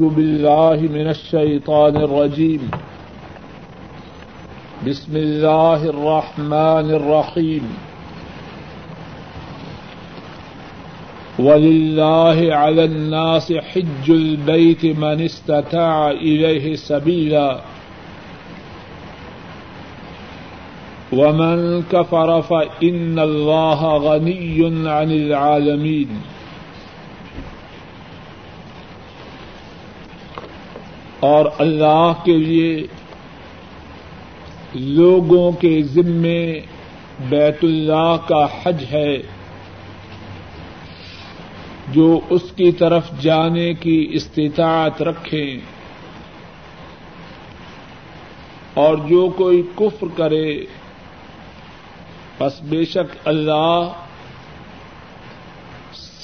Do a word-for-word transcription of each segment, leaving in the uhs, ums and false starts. أعوذ بالله من الشيطان الرجيم بسم الله الرحمن الرحيم ولله على الناس حج البيت من استطاع إليه سبيلا ومن كفر فإن الله غني عن العالمين اور اللہ کے لیے لوگوں کے ذمے بیت اللہ کا حج ہے جو اس کی طرف جانے کی استطاعت رکھیں، اور جو کوئی کفر کرے پس بے شک اللہ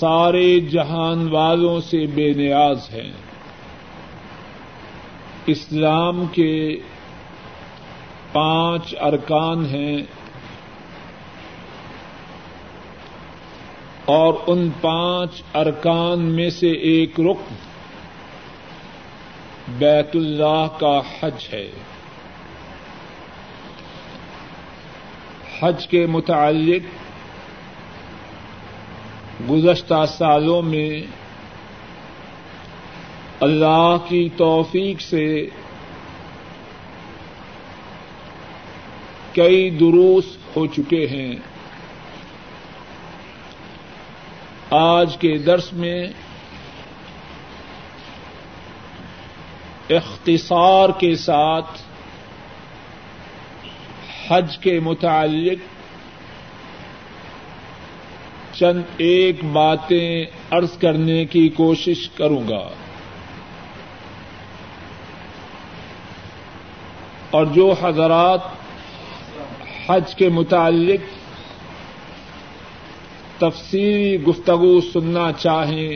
سارے جہان والوں سے بے نیاز ہیں۔ اسلام کے پانچ ارکان ہیں اور ان پانچ ارکان میں سے ایک رکن بیت اللہ کا حج ہے۔ حج کے متعلق گزشتہ سالوں میں اللہ کی توفیق سے کئی دروس ہو چکے ہیں۔ آج کے درس میں اختصار کے ساتھ حج کے متعلق چند ایک باتیں عرض کرنے کی کوشش کروں گا، اور جو حضرات حج کے متعلق تفصیلی گفتگو سننا چاہیں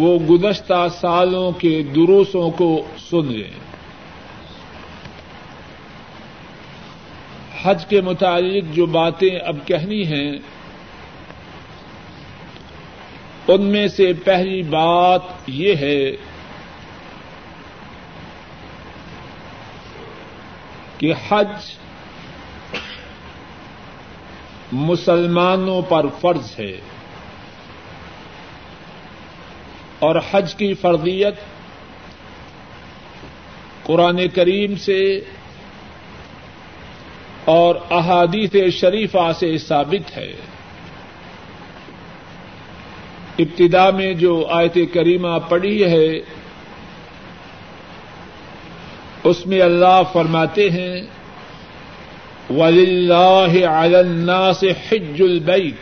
وہ گزشتہ سالوں کے دروسوں کو سن لیں۔ حج کے متعلق جو باتیں اب کہنی ہیں ان میں سے پہلی بات یہ ہے کہ حج مسلمانوں پر فرض ہے، اور حج کی فرضیت قرآن کریم سے اور احادیث شریفہ سے ثابت ہے۔ ابتدا میں جو آیت کریمہ پڑھی ہے اس میں اللہ فرماتے ہیں وَلِلَّهِ عَلَى النَّاسِ حِجُّ الْبَيْتِ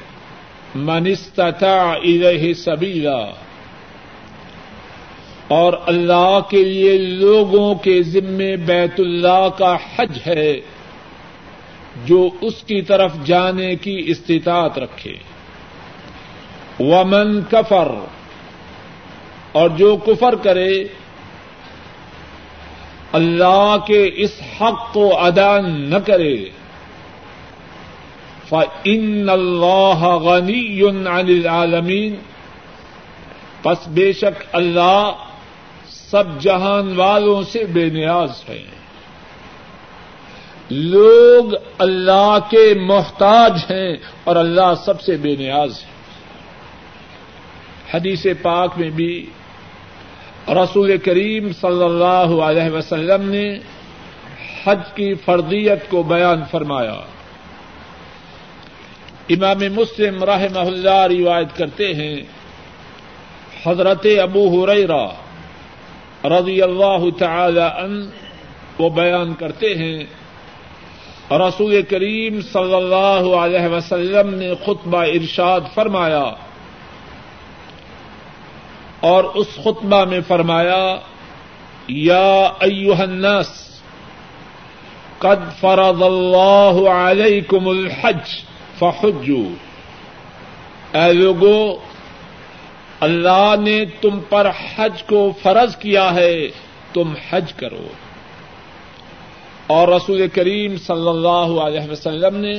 مَنِ اسْتَطَاعَ إِلَيْهِ سَبِيلًا، اور اللہ کے لیے لوگوں کے ذمے بیت اللہ کا حج ہے جو اس کی طرف جانے کی استطاعت رکھے۔ وَمَنْ كَفَرَ، اور جو کفر کرے اللہ کے اس حق کو ادا نہ کرے فَإِنَّ اللَّهَ غَنِيٌّ عَنِ الْعَالَمِينَ، پس بے شک اللہ سب جہان والوں سے بے نیاز ہیں۔ لوگ اللہ کے محتاج ہیں اور اللہ سب سے بے نیاز ہے۔ حدیث پاک میں بھی رسول کریم صلی اللہ علیہ وسلم نے حج کی فرضیت کو بیان فرمایا۔ امام مسلم رحمہ اللہ روایت کرتے ہیں حضرت ابو ہریرہ رضی اللہ تعالی عنہ وہ بیان کرتے ہیں رسول کریم صلی اللہ علیہ وسلم نے خطبہ ارشاد فرمایا، اور اس خطبہ میں فرمایا یا ایہا الناس قد فرض اللہ علیکم الحج فحجوا، اے لوگو اللہ نے تم پر حج کو فرض کیا ہے تم حج کرو۔ اور رسول کریم صلی اللہ علیہ وسلم نے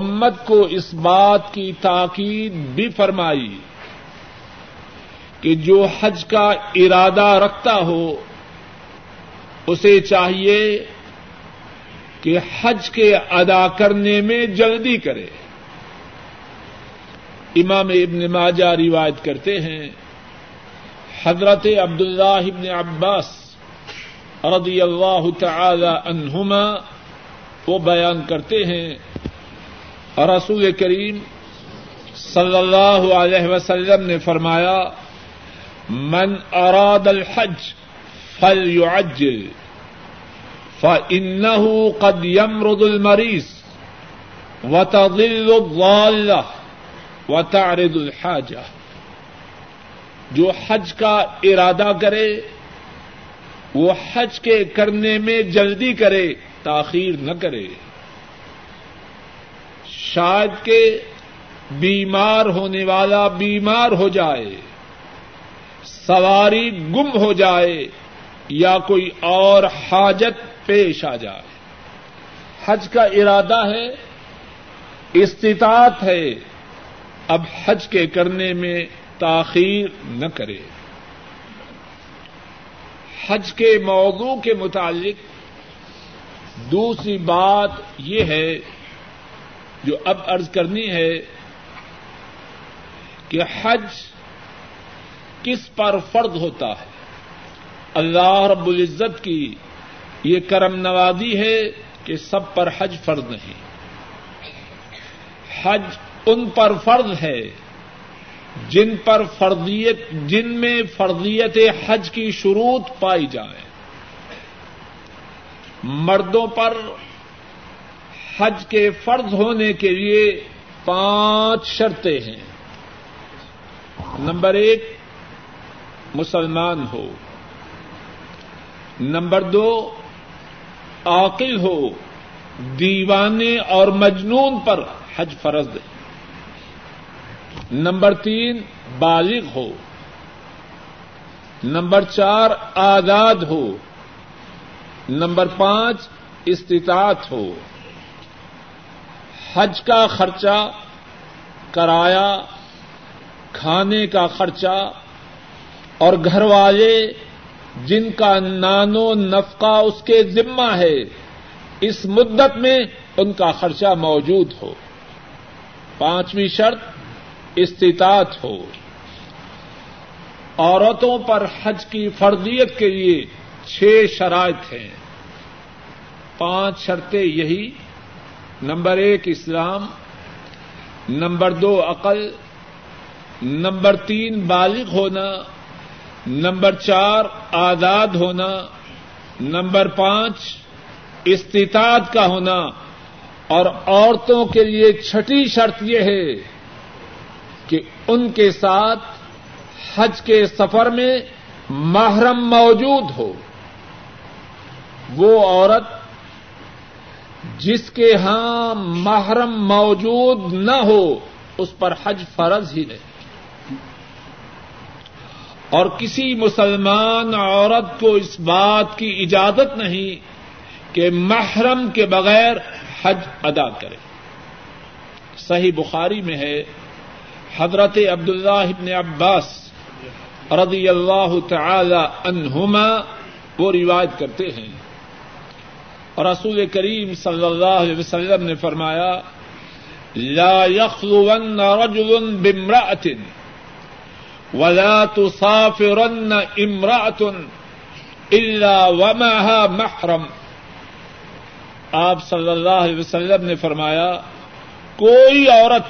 امت کو اس بات کی تاکید بھی فرمائی کہ جو حج کا ارادہ رکھتا ہو اسے چاہیے کہ حج کے ادا کرنے میں جلدی کرے. امام ابن ماجہ روایت کرتے ہیں حضرت عبداللہ ابن عباس رضی اللہ تعالی عنہما وہ بیان کرتے ہیں رسول کریم صلی اللہ علیہ وسلم نے فرمایا من اراد الحج فلیعجل فإنه قد يمرض المريض وتضل الضالة وتعرض الحاجة. جو حج کا ارادہ کرے وہ حج کے کرنے میں جلدی کرے، تاخیر نہ کرے، شاید کہ بیمار ہونے والا بیمار ہو جائے، سواری گم ہو جائے یا کوئی اور حاجت پیش آ جائے. حج کا ارادہ ہے، استطاعت ہے، اب حج کے کرنے میں تاخیر نہ کرے. حج کے موضوع کے متعلق دوسری بات یہ ہے جو اب عرض کرنی ہے کہ حج کس پر فرض ہوتا ہے. اللہ رب العزت کی یہ کرم نوازی ہے کہ سب پر حج فرض نہیں. حج ان پر فرض ہے جن پر فرضیت جن میں فرضیت حج کی شروط پائی جائے. مردوں پر حج کے فرض ہونے کے لیے پانچ شرطیں ہیں. نمبر ایک، مسلمان ہو. نمبر دو، عاقل ہو. دیوانے اور مجنون پر حج فرض ہے. نمبر تین، بالغ ہو. نمبر چار، آزاد ہو. نمبر پانچ، استطاعت ہو. حج کا خرچہ، کرایہ، کھانے کا خرچہ اور گھر والے جن کا نان و نفقہ اس کے ذمہ ہے اس مدت میں ان کا خرچہ موجود ہو. پانچویں شرط، استطاعت ہو. عورتوں پر حج کی فرضیت کے لیے چھ شرائط ہیں. پانچ شرطیں یہی: نمبر ایک، اسلام. نمبر دو، عقل. نمبر تین، بالغ ہونا. نمبر چار، آزاد ہونا. نمبر پانچ، استطاعت کا ہونا. اور عورتوں کے لیے چھٹی شرط یہ ہے کہ ان کے ساتھ حج کے سفر میں محرم موجود ہو. وہ عورت جس کے ہاں محرم موجود نہ ہو اس پر حج فرض ہی نہیں. اور کسی مسلمان عورت کو اس بات کی اجازت نہیں کہ محرم کے بغیر حج ادا کرے. صحیح بخاری میں ہے حضرت عبداللہ ابن عباس رضی اللہ تعالی عنہما وہ روایت کرتے ہیں رسول کریم صلی اللہ علیہ وسلم نے فرمایا لا یخلون رجل بامرأۃ ولا تسافرن امرأة الا ومعها محرم. آپ صلی اللہ علیہ وسلم نے فرمایا کوئی عورت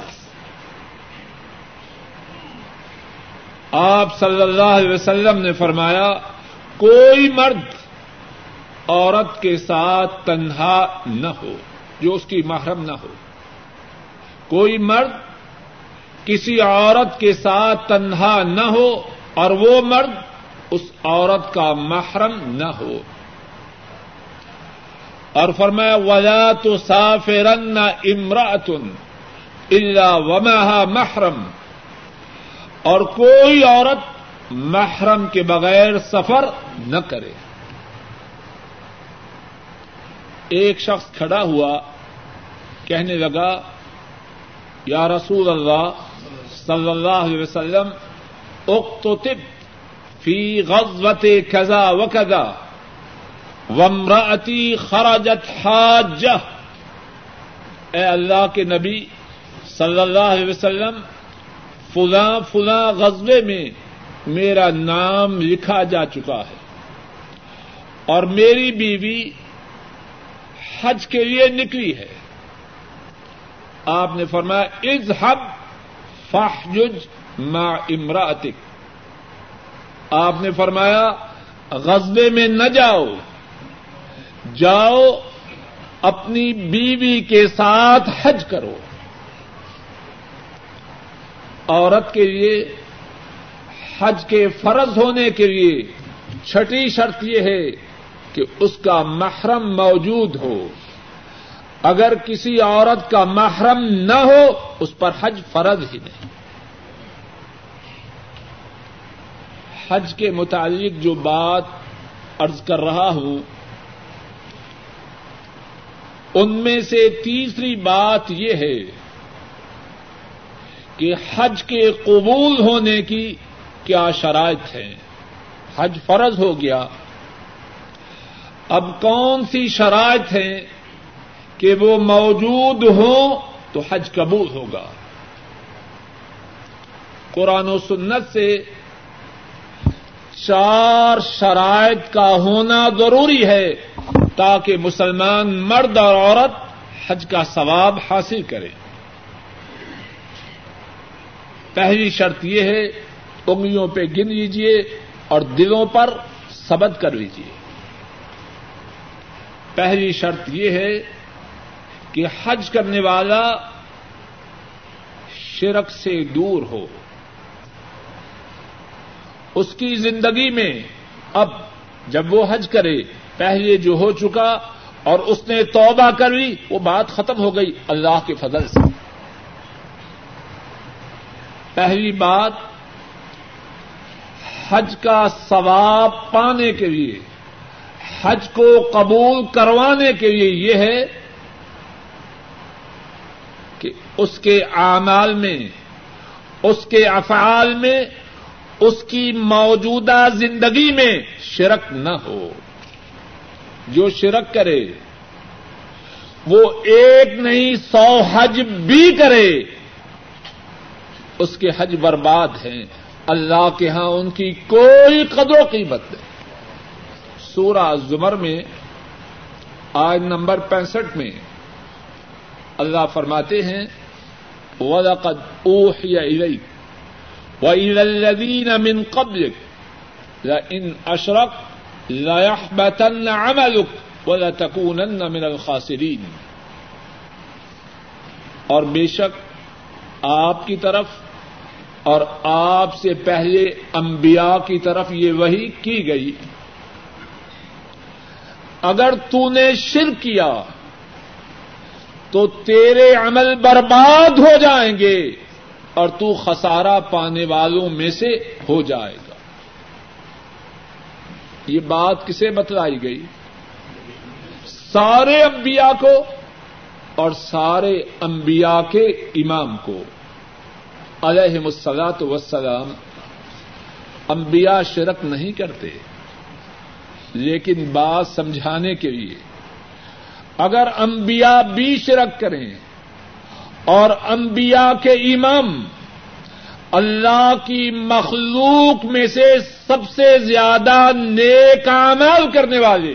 آپ صلی اللہ علیہ وسلم نے فرمایا کوئی مرد عورت کے ساتھ تنہا نہ ہو جو اس کی محرم نہ ہو. کوئی مرد کسی عورت کے ساتھ تنہا نہ ہو اور وہ مرد اس عورت کا محرم نہ ہو. اور فرمایا وَلَا تُسَافِرَنَّ امْرَأَةٌ إِلَّا وَمَعَهَا مَحْرَم. اور کوئی عورت محرم کے بغیر سفر نہ کرے. ایک شخص کھڑا ہوا کہنے لگا یا رسول اللہ صلی اللہ علیہ وسلم اقتتب فی غزوۃ کذا وکذا وامرأتی خرجت حاجہ. اے اللہ کے نبی صلی اللہ علیہ وسلم، فلاں فلاں غزوے میں میرا نام لکھا جا چکا ہے اور میری بیوی حج کے لیے نکلی ہے. آپ نے فرمایا اذهب فاحجج مع امرأتک. آپ نے فرمایا غزوے میں نہ جاؤ، جاؤ اپنی بیوی کے ساتھ حج کرو. عورت کے لیے حج کے فرض ہونے کے لیے چھٹی شرط یہ ہے کہ اس کا محرم موجود ہو. اگر کسی عورت کا محرم نہ ہو اس پر حج فرض ہی نہیں. حج کے متعلق جو بات عرض کر رہا ہوں ان میں سے تیسری بات یہ ہے کہ حج کے قبول ہونے کی کیا شرائط ہیں. حج فرض ہو گیا، اب کون سی شرائط ہیں کہ وہ موجود ہوں تو حج قبول ہوگا. قرآن و سنت سے چار شرائط کا ہونا ضروری ہے تاکہ مسلمان مرد اور عورت حج کا ثواب حاصل کرے. پہلی شرط یہ ہے، انگلیوں پہ گن لیجیے اور دلوں پر ثبت کر لیجیے. پہلی شرط یہ ہے کہ حج کرنے والا شرک سے دور ہو، اس کی زندگی میں اب جب وہ حج کرے پہلے جو ہو چکا اور اس نے توبہ کر لی وہ بات ختم ہو گئی اللہ کے فضل سے. پہلی بات، حج کا ثواب پانے کے لیے، حج کو قبول کروانے کے لیے یہ ہے کہ اس کے اعمال میں، اس کے افعال میں، اس کی موجودہ زندگی میں شرک نہ ہو. جو شرک کرے وہ ایک نہیں سو حج بھی کرے اس کے حج برباد ہیں، اللہ کے ہاں ان کی کوئی قدر و قیمت نہیں. سورہ زمر میں آیت نمبر پینسٹھ میں اللہ فرماتے ہیں وَلَقَدْ أُوحِيَ إِلَيْكَ وَإِلَى الَّذِينَ مِن قَبْلِكَ لَئِنْ أَشْرَكْتَ لَيَحْبَطَنَّ عَمَلُكَ وَلَتَكُونَنَّ مِنَ الْخَاسِرِينَ. اور بے شک آپ کی طرف اور آپ سے پہلے انبیاء کی طرف یہ وحی کی گئی، اگر تو نے شرک کیا تو تیرے عمل برباد ہو جائیں گے اور تو خسارہ پانے والوں میں سے ہو جائے گا. یہ بات کسے بتلائی گئی؟ سارے انبیاء کو اور سارے انبیاء کے امام کو علیہم الصلاۃ والسلام. انبیاء شرک نہیں کرتے، لیکن بات سمجھانے کے لیے اگر انبیاء بھی شرک کریں اور انبیاء کے امام اللہ کی مخلوق میں سے سب سے زیادہ نیک اعمال کرنے والے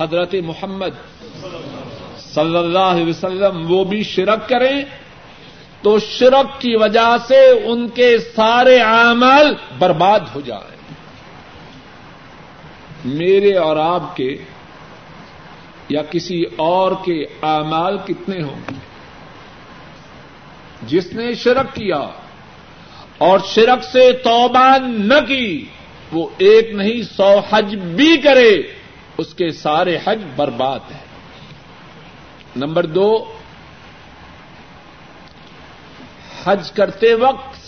حضرت محمد صلی اللہ علیہ وسلم وہ بھی شرک کریں تو شرک کی وجہ سے ان کے سارے اعمال برباد ہو جائیں. میرے اور آپ کے یا کسی اور کے اعمال کتنے ہوں گے؟ جس نے شرک کیا اور شرک سے توبہ نہ کی وہ ایک نہیں سو حج بھی کرے اس کے سارے حج برباد ہیں. نمبر دو، حج کرتے وقت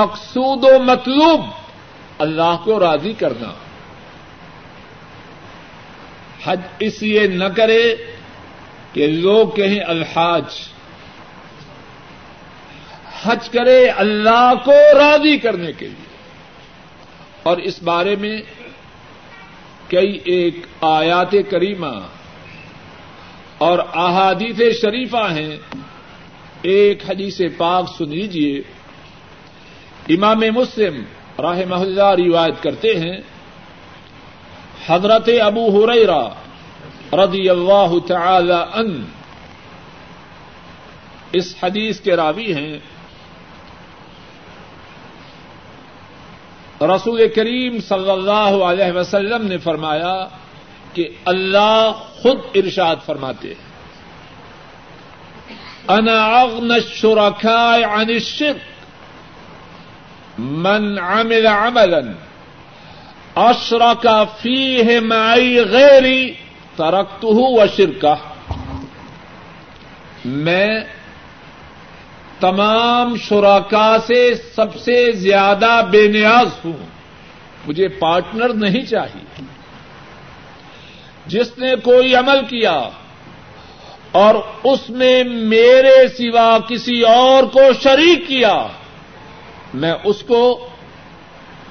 مقصود و مطلوب اللہ کو راضی کرنا. حج اس لیے نہ کرے کہ لوگ کہیں الحاج. حج کرے اللہ کو راضی کرنے کے لیے. اور اس بارے میں کئی ایک آیات کریمہ اور احادیث شریفہ ہیں. ایک حدیث پاک سن لیجیے. امام مسلم رحمہ اللہ روایت کرتے ہیں حضرت ابو ہریرہ رضی اللہ تعالی عنہ اس حدیث کے راوی ہیں. رسول کریم صلی اللہ علیہ وسلم نے فرمایا کہ اللہ خود ارشاد فرماتے ہیں انا اغنى الشركاء عن الشرك من عمل عملا اشرك فيه معي غيري تركته وشركه. میں تمام شرکاء سے سب سے زیادہ بے نیاز ہوں, مجھے پارٹنر نہیں چاہیے. جس نے کوئی عمل کیا اور اس میں میرے سوا کسی اور کو شریک کیا میں اس کو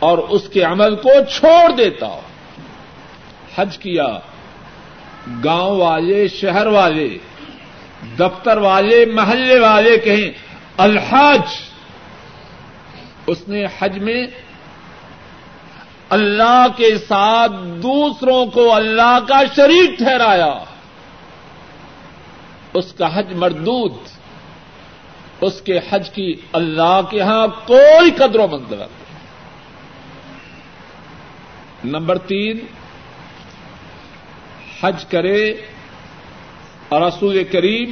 اور اس کے عمل کو چھوڑ دیتا. حج کیا, گاؤں والے شہر والے دفتر والے محلے والے کہیں الحج, اس نے حج میں اللہ کے ساتھ دوسروں کو اللہ کا شریک ٹھہرایا, اس کا حج مردود, اس کے حج کی اللہ کے ہاں کوئی قدر و منزلت نہیں. نمبر تین, حج کرے رسول کریم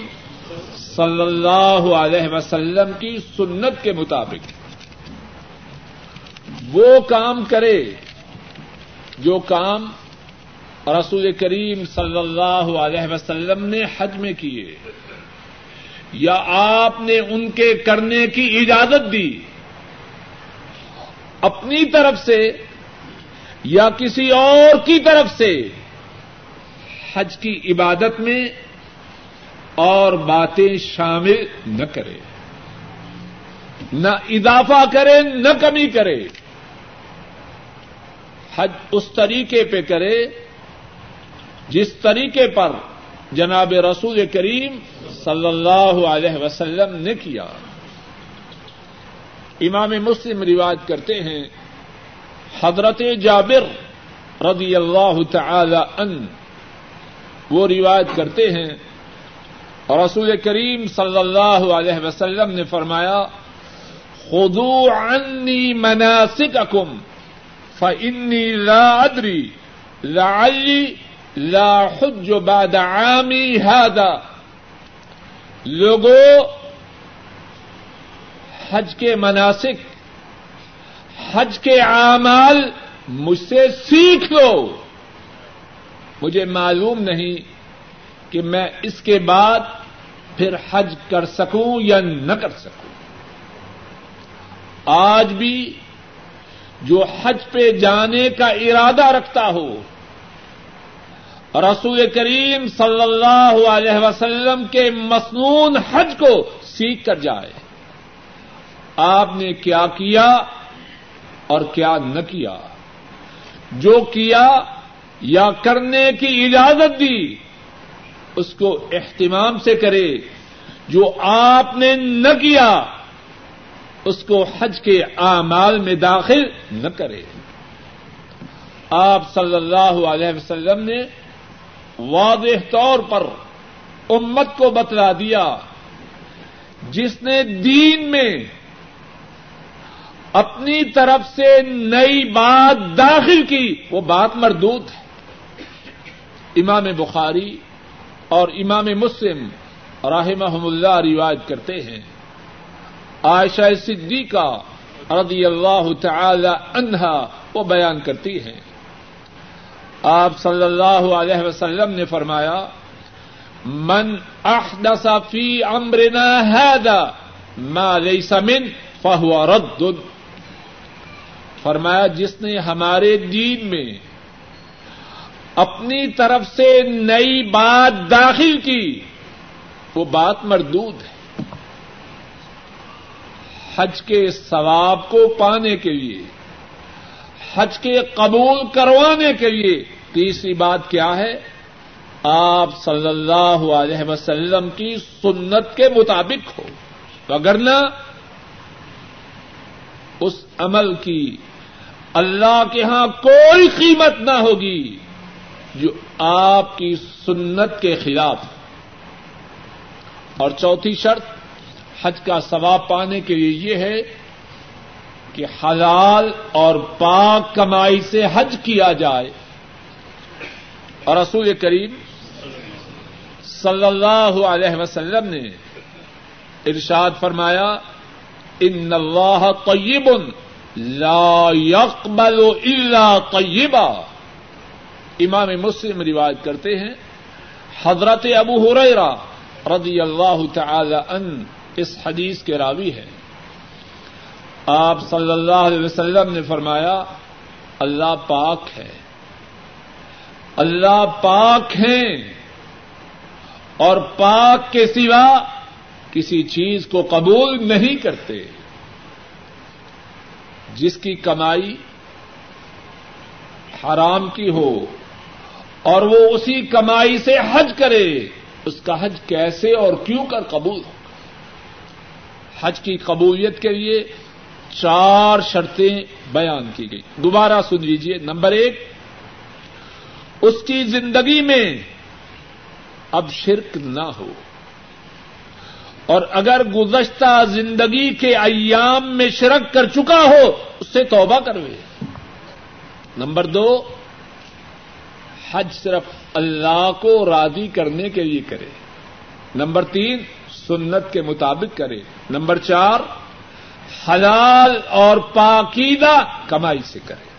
صلی اللہ علیہ وسلم کی سنت کے مطابق وہ کام کرے جو کام رسول کریم صلی اللہ علیہ وسلم نے حج میں کیے یا آپ نے ان کے کرنے کی اجازت دی, اپنی طرف سے یا کسی اور کی طرف سے حج کی عبادت میں اور باتیں شامل نہ کرے, نہ اضافہ کرے نہ کمی کرے. حج اس طریقے پہ کرے جس طریقے پر جناب رسول کریم صلی اللہ علیہ وسلم نے کیا. امام مسلم روایت کرتے ہیں حضرت جابر رضی اللہ تعالی عنہ وہ روایت کرتے ہیں اور رسول کریم صلی اللہ علیہ وسلم نے فرمایا خذوا عنی مناسککم فإنی لا أدری لعلی لا حج بعد عامی هذا. لوگو, حج کے مناسک حج کے اعمال مجھ سے سیکھ لو, مجھے معلوم نہیں کہ میں اس کے بعد پھر حج کر سکوں یا نہ کر سکوں. آج بھی جو حج پہ جانے کا ارادہ رکھتا ہو رسول کریم صلی اللہ علیہ وسلم کے مسنون حج کو سیکھ کر جائے. آپ نے کیا کیا اور کیا نہ کیا, جو کیا یا کرنے کی اجازت دی اس کو اہتمام سے کرے, جو آپ نے نہ کیا اس کو حج کے اعمال میں داخل نہ کرے. آپ صلی اللہ علیہ وسلم نے واضح طور پر امت کو بتلا دیا جس نے دین میں اپنی طرف سے نئی بات داخل کی وہ بات مردود ہے. امام بخاری اور امام مسلم رحمہم اللہ روایت کرتے ہیں عائشہ صدیقہ رضی اللہ تعالی عنہا وہ بیان کرتی ہیں آپ صلی اللہ علیہ وسلم نے فرمایا من احدث فی امرنا ھذا ما لیس من فہو رد. فرمایا جس نے ہمارے دین میں اپنی طرف سے نئی بات داخل کی وہ بات مردود ہے. حج کے ثواب کو پانے کے لیے، حج کے قبول کروانے کے لیے تیسری بات کیا ہے؟ آپ صلی اللہ علیہ وسلم کی سنت کے مطابق ہو، وگرنہ اس عمل کی اللہ کے ہاں کوئی قیمت نہ ہوگی جو آپ کی سنت کے خلاف۔ اور چوتھی شرط حج کا ثواب پانے کے لیے یہ ہے کہ حلال اور پاک کمائی سے حج کیا جائے، اور رسول کریم صلی اللہ علیہ وسلم نے ارشاد فرمایا ان اللہ طیب لا يقبل الا طیبا۔ امام مسلم روایت کرتے ہیں حضرت ابو ہریرہ رضی اللہ تعالی عنہ اس حدیث کے راوی ہیں، آپ صلی اللہ علیہ وسلم نے فرمایا اللہ پاک ہے، اللہ پاک ہیں اور پاک کے سوا کسی چیز کو قبول نہیں کرتے۔ جس کی کمائی حرام کی ہو اور وہ اسی کمائی سے حج کرے، اس کا حج کیسے اور کیوں کر قبول ہو؟ حج کی قبولیت کے لیے چار شرطیں بیان کی گئی، دوبارہ سن لیجیے۔ نمبر ایک، اس کی زندگی میں اب شرک نہ ہو، اور اگر گزشتہ زندگی کے ایام میں شرک کر چکا ہو اس سے توبہ کروے۔ نمبر دو، حج صرف اللہ کو راضی کرنے کے لیے کرے۔ نمبر تین، سنت کے مطابق کرے۔ نمبر چار، حلال اور پاکیزہ کمائی سے کرے۔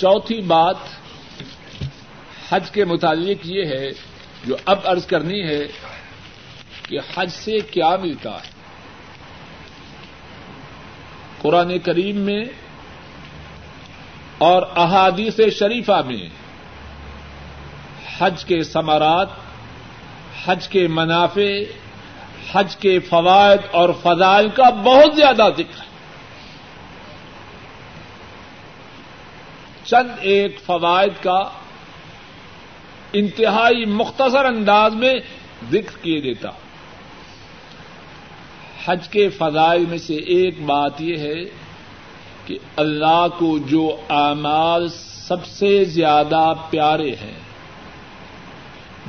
چوتھی بات حج کے متعلق یہ ہے جو اب عرض کرنی ہے کہ حج سے کیا ملتا ہے۔ قرآن کریم میں اور احادیث شریفہ میں حج کے ثمرات، حج کے منافع، حج کے فوائد اور فضائل کا بہت زیادہ ذکر ہے۔ چند ایک فوائد کا انتہائی مختصر انداز میں ذکر کیے دیتا۔ حج کے فضائل میں سے ایک بات یہ ہے کہ اللہ کو جو اعمال سب سے زیادہ پیارے ہیں،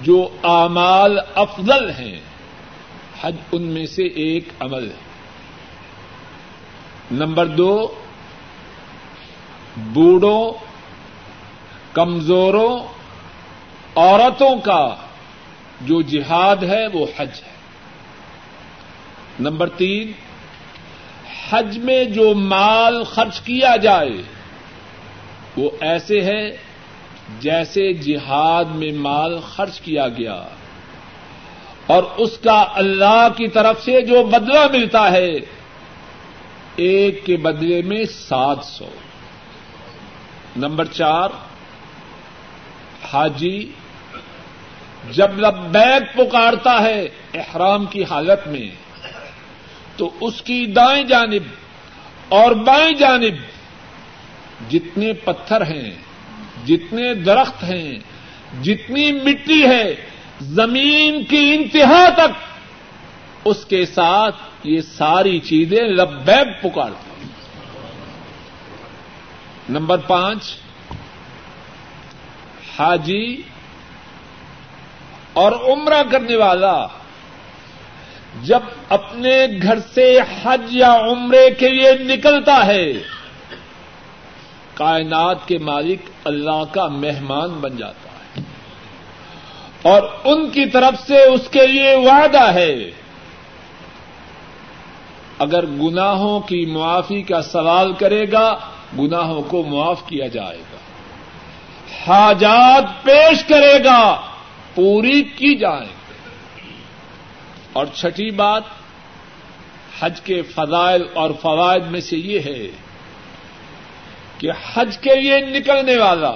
جو اعمال افضل ہیں، حج ان میں سے ایک عمل ہے۔ نمبر دو، بوڑھوں، کمزوروں، عورتوں کا جو جہاد ہے وہ حج ہے۔ نمبر تین، حج میں جو مال خرچ کیا جائے وہ ایسے ہے جیسے جہاد میں مال خرچ کیا گیا، اور اس کا اللہ کی طرف سے جو بدلہ ملتا ہے ایک کے بدلے میں سات سو۔ نمبر چار، حاجی جب لبیک پکارتا ہے احرام کی حالت میں تو اس کی دائیں جانب اور بائیں جانب جتنے پتھر ہیں، جتنے درخت ہیں، جتنی مٹی ہے، زمین کی انتہا تک اس کے ساتھ یہ ساری چیزیں لبیک پکارتی ہیں۔ نمبر پانچ، حاجی اور عمرہ کرنے والا جب اپنے گھر سے حج یا عمرے کے لیے نکلتا ہے کائنات کے مالک اللہ کا مہمان بن جاتا ہے، اور ان کی طرف سے اس کے لیے وعدہ ہے اگر گناہوں کی معافی کا سوال کرے گا گناہوں کو معاف کیا جائے گا، حاجات پیش کرے گا پوری کی جائیں۔ اور چھٹی بات حج کے فضائل اور فوائد میں سے یہ ہے کہ حج کے لیے نکلنے والا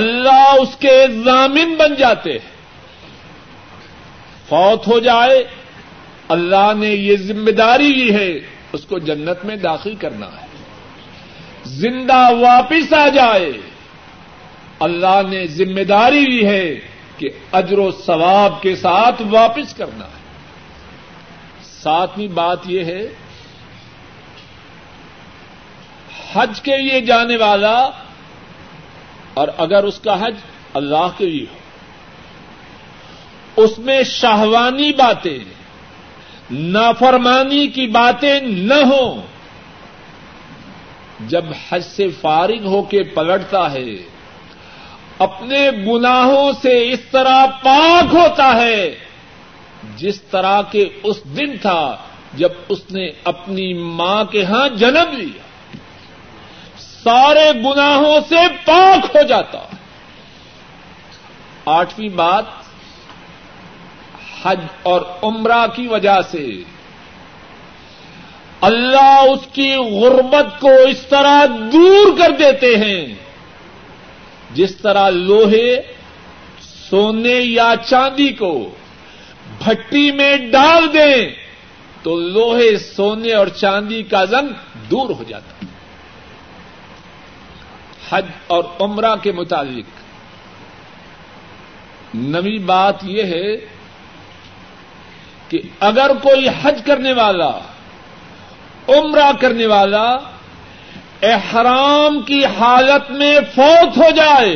اللہ اس کے ضامن بن جاتے ہیں، فوت ہو جائے اللہ نے یہ ذمہ داری لی ہے اس کو جنت میں داخل کرنا ہے. زندہ واپس آ جائے اللہ نے ذمہ داری لی ہے کہ اجر و ثواب کے ساتھ واپس کرنا ہے. ساتویں بات یہ ہے حج کے لیے جانے والا, اور اگر اس کا حج اللہ کے لیے ہو, اس میں شہوانی باتیں نافرمانی کی باتیں نہ ہوں. جب حج سے فارغ ہو کے پلٹتا ہے اپنے گناہوں سے اس طرح پاک ہوتا ہے جس طرح کے اس دن تھا جب اس نے اپنی ماں کے ہاں جنم لیا. سارے گناہوں سے پاک ہو جاتا. آٹھویں بات, حج اور عمرہ کی وجہ سے اللہ اس کی غربت کو اس طرح دور کر دیتے ہیں جس طرح لوہے, سونے یا چاندی کو بھٹی میں ڈال دیں تو لوہے, سونے اور چاندی کا زنگ دور ہو جاتا ہے. حج اور عمرہ کے متعلق نئی بات یہ ہے کہ اگر کوئی حج کرنے والا, عمرہ کرنے والا احرام کی حالت میں فوت ہو جائے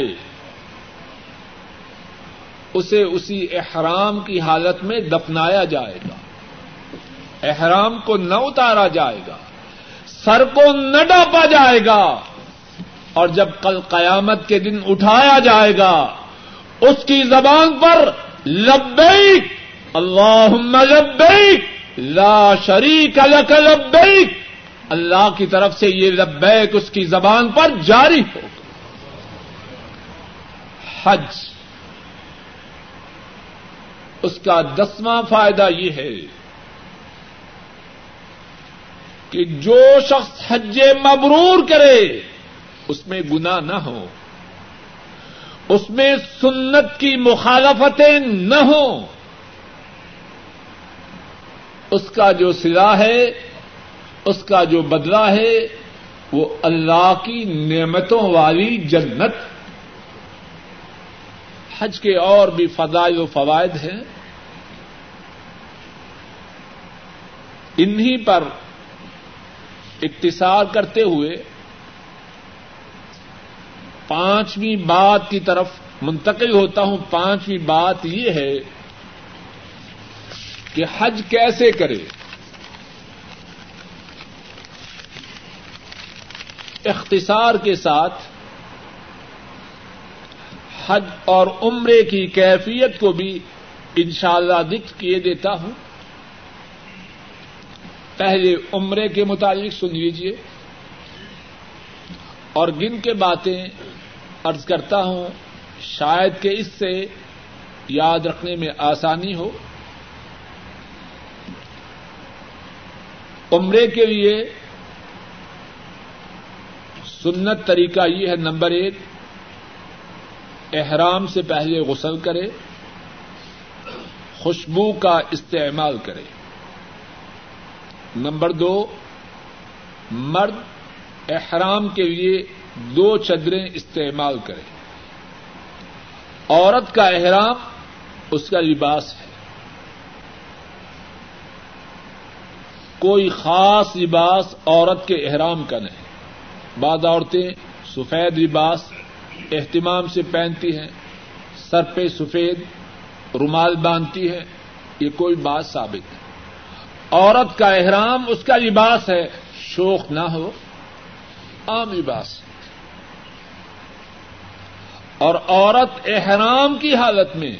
اسے اسی احرام کی حالت میں دفنایا جائے گا. احرام کو نہ اتارا جائے گا, سر کو نہ ڈھانپا جائے گا, اور جب کل قیامت کے دن اٹھایا جائے گا اس کی زبان پر لبیک اللہم لبیک لا شریک لک لبیک, اللہ کی طرف سے یہ لبیک اس کی زبان پر جاری ہوگا. حج اس کا دسواں فائدہ یہ ہے کہ جو شخص حج مبرور کرے اس میں گناہ نہ ہو, اس میں سنت کی مخالفتیں نہ ہوں. اس کا جو صلہ ہے, اس کا جو بدلہ ہے, وہ اللہ کی نعمتوں والی جنت. حج کے اور بھی فضائل و فوائد ہیں, انہی پر اختصار کرتے ہوئے پانچویں بات کی طرف منتقل ہوتا ہوں. پانچویں بات یہ ہے کہ حج کیسے کرے. اختصار کے ساتھ حج اور عمرے کی کیفیت کو بھی انشاءاللہ ذکر کیے دیتا ہوں. پہلے عمرے کے متعلق سن لیجیے اور گن کے باتیں عرض کرتا ہوں, شاید کہ اس سے یاد رکھنے میں آسانی ہو. عمرے کے لیے سنت طریقہ یہ ہے, نمبر ایک, احرام سے پہلے غسل کرے, خوشبو کا استعمال کرے. نمبر دو, مرد احرام کے لیے دو چادریں استعمال کرے. عورت کا احرام اس کا لباس ہے, کوئی خاص لباس عورت کے احرام کا نہیں. بعض عورتیں سفید لباس اہتمام سے پہنتی ہیں, سر پہ سفید رومال باندھتی ہیں, یہ کوئی بات ثابت ہے. عورت کا احرام اس کا لباس ہے, شوق نہ ہو, عام لباس. اور عورت احرام کی حالت میں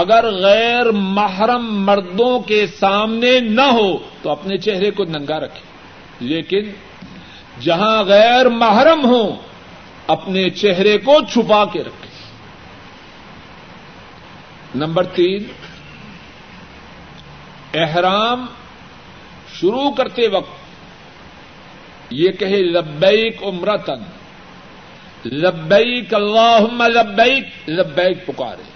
اگر غیر محرم مردوں کے سامنے نہ ہو تو اپنے چہرے کو ننگا رکھے, لیکن جہاں غیر محرم ہوں اپنے چہرے کو چھپا کے رکھے. نمبر تین, احرام شروع کرتے وقت یہ کہے لبیک عمرتن, لبیک اللہم لبیک, لبیک پکارے.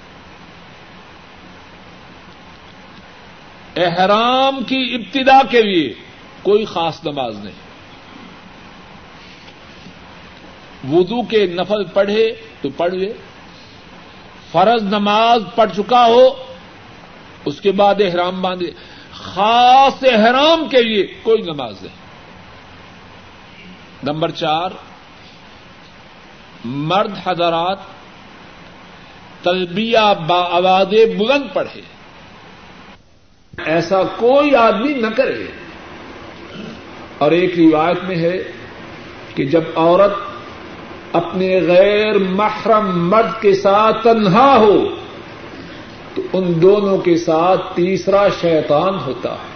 احرام کی ابتدا کے لیے کوئی خاص نماز نہیں. وضو کے نفل پڑھے تو پڑھ لے, فرض نماز پڑھ چکا ہو اس کے بعد احرام باندھے, خاص احرام کے لیے کوئی نماز نہیں. نمبر چار, مرد حضرات تلبیہ باآواز بلند پڑھے, ایسا کوئی آدمی نہ کرے. اور ایک روایت میں ہے کہ جب عورت اپنے غیر محرم مرد کے ساتھ تنہا ہو تو ان دونوں کے ساتھ تیسرا شیطان ہوتا ہے,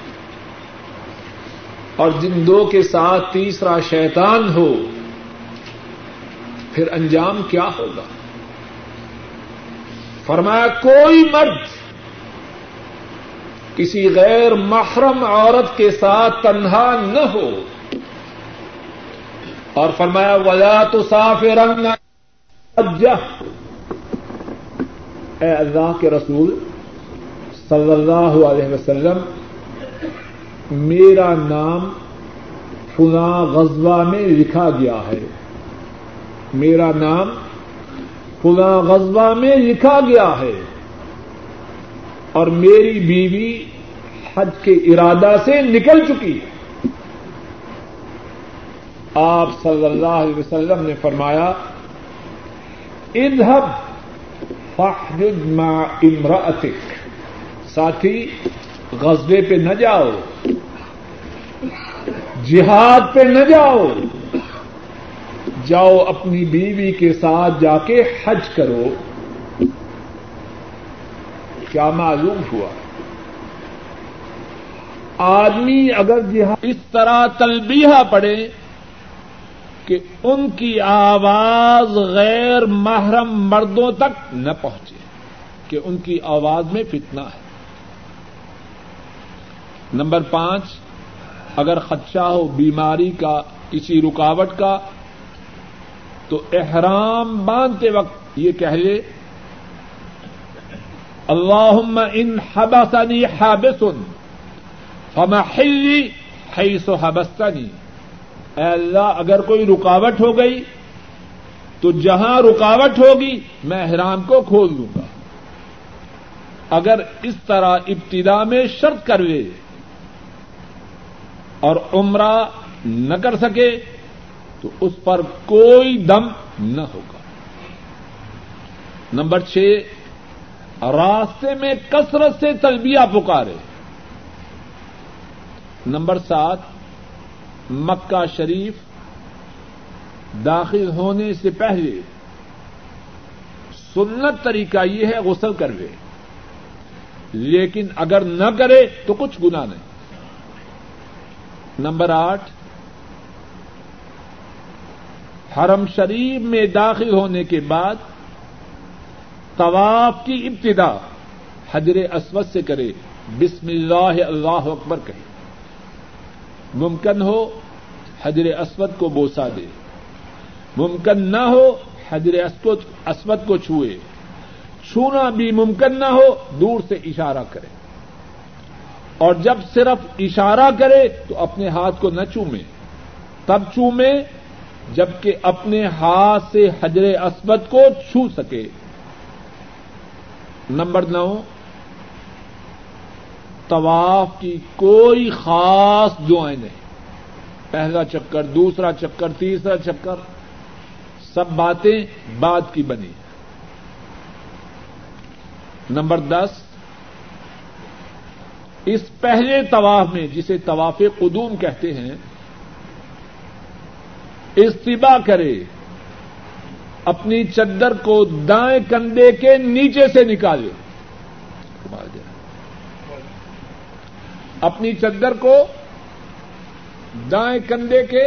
اور جن دو کے ساتھ تیسرا شیطان ہو پھر انجام کیا ہوگا؟ فرمایا کوئی مرد کسی غیر محرم عورت کے ساتھ تنہا نہ ہو, اور فرمایا وَلَا تُسَافِرَنَّ حَجَّةً, اے اللہ کے رسول صلی اللہ علیہ وسلم میرا نام فلاں غزوہ میں لکھا گیا ہے, میرا نام فلاں غزوہ میں لکھا گیا ہے اور میری بیوی حج کے ارادہ سے نکل چکی ہے. آپ صلی اللہ علیہ وسلم نے فرمایا اذهب فاحجج مع امرأتک, ساتھی غزوے پہ نہ جاؤ, جہاد پہ نہ جاؤ, جاؤ اپنی بیوی کے ساتھ جا کے حج کرو. کیا معلوم ہوا؟ آدمی اگر جہاد اس طرح تلبیہ پڑھے کہ ان کی آواز غیر محرم مردوں تک نہ پہنچے کہ ان کی آواز میں فتنہ ہے. نمبر پانچ, اگر خدشہ ہو بیماری کا, کسی رکاوٹ کا, تو احرام باندھتے وقت یہ کہہ لے اللہم ان حبسنی حابس فمحلی حیث حبستنی, اے اللہ اگر کوئی رکاوٹ ہو گئی تو جہاں رکاوٹ ہوگی میں احرام کو کھول دوں گا. اگر اس طرح ابتدا میں شرط کر لے اور عمرہ نہ کر سکے تو اس پر کوئی دم نہ ہوگا. نمبر چھ, راستے میں کثرت سے تلبیہ پکارے. نمبر سات, مکہ شریف داخل ہونے سے پہلے سنت طریقہ یہ ہے غسل کر لے, لیکن اگر نہ کرے تو کچھ گناہ نہیں. نمبر آٹھ, حرم شریف میں داخل ہونے کے بعد طواف کی ابتدا حجر اسود سے کرے, بسم اللہ اللہ اکبر کہے, ممکن ہو حجر اسود کو بوسہ دے, ممکن نہ ہو حجر اسود کو چھوئے, چھونا بھی ممکن نہ ہو دور سے اشارہ کرے, اور جب صرف اشارہ کرے تو اپنے ہاتھ کو نہ چومے, تب چومے جبکہ اپنے ہاتھ سے حجر اسود کو چھو سکے. نمبر نو, طواف کی کوئی خاص دعائیں نہیں, پہلا چکر, دوسرا چکر, تیسرا چکر, سب باتیں بعد کی بنی. نمبر دس, اس پہلے طواف میں جسے طواف قدوم کہتے ہیں استباع کرے, اپنی چادر کو دائیں کندھے کے نیچے سے نکالے, اپنی چادر کو دائیں کندھے کے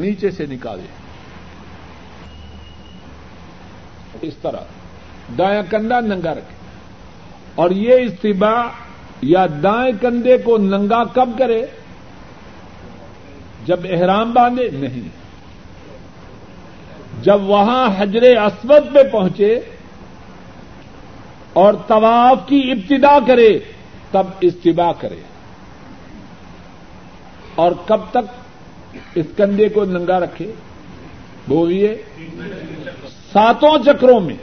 نیچے سے نکالے, اس طرح دائیں کندھا ننگا رکھے. اور یہ استباع یا دائیں کندھے کو ننگا کب کرے؟ جب احرام باندھے؟ نہیں, جب وہاں حجر اسود پہ پہنچے اور طواف کی ابتدا کرے تب استباع کرے اور کب تک اس کندھے کو ننگا رکھے؟ وہ یہ ساتوں چکروں میں،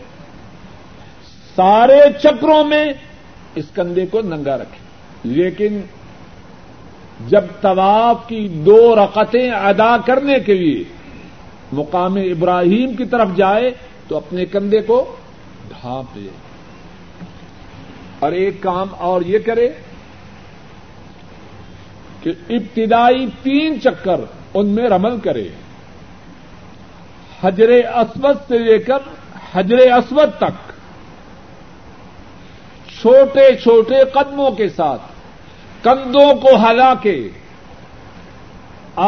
سارے چکروں میں اس کندھے کو ننگا رکھے، لیکن جب طواف کی دو رکعتیں ادا کرنے کے لیے مقام ابراہیم کی طرف جائے تو اپنے کندھے کو ڈھانپ لے۔ اور ایک کام اور یہ کرے کہ ابتدائی تین چکر ان میں رمل کرے، حجر اسود سے لے کر حجر اسود تک چھوٹے چھوٹے قدموں کے ساتھ کندھوں کو ہلا کے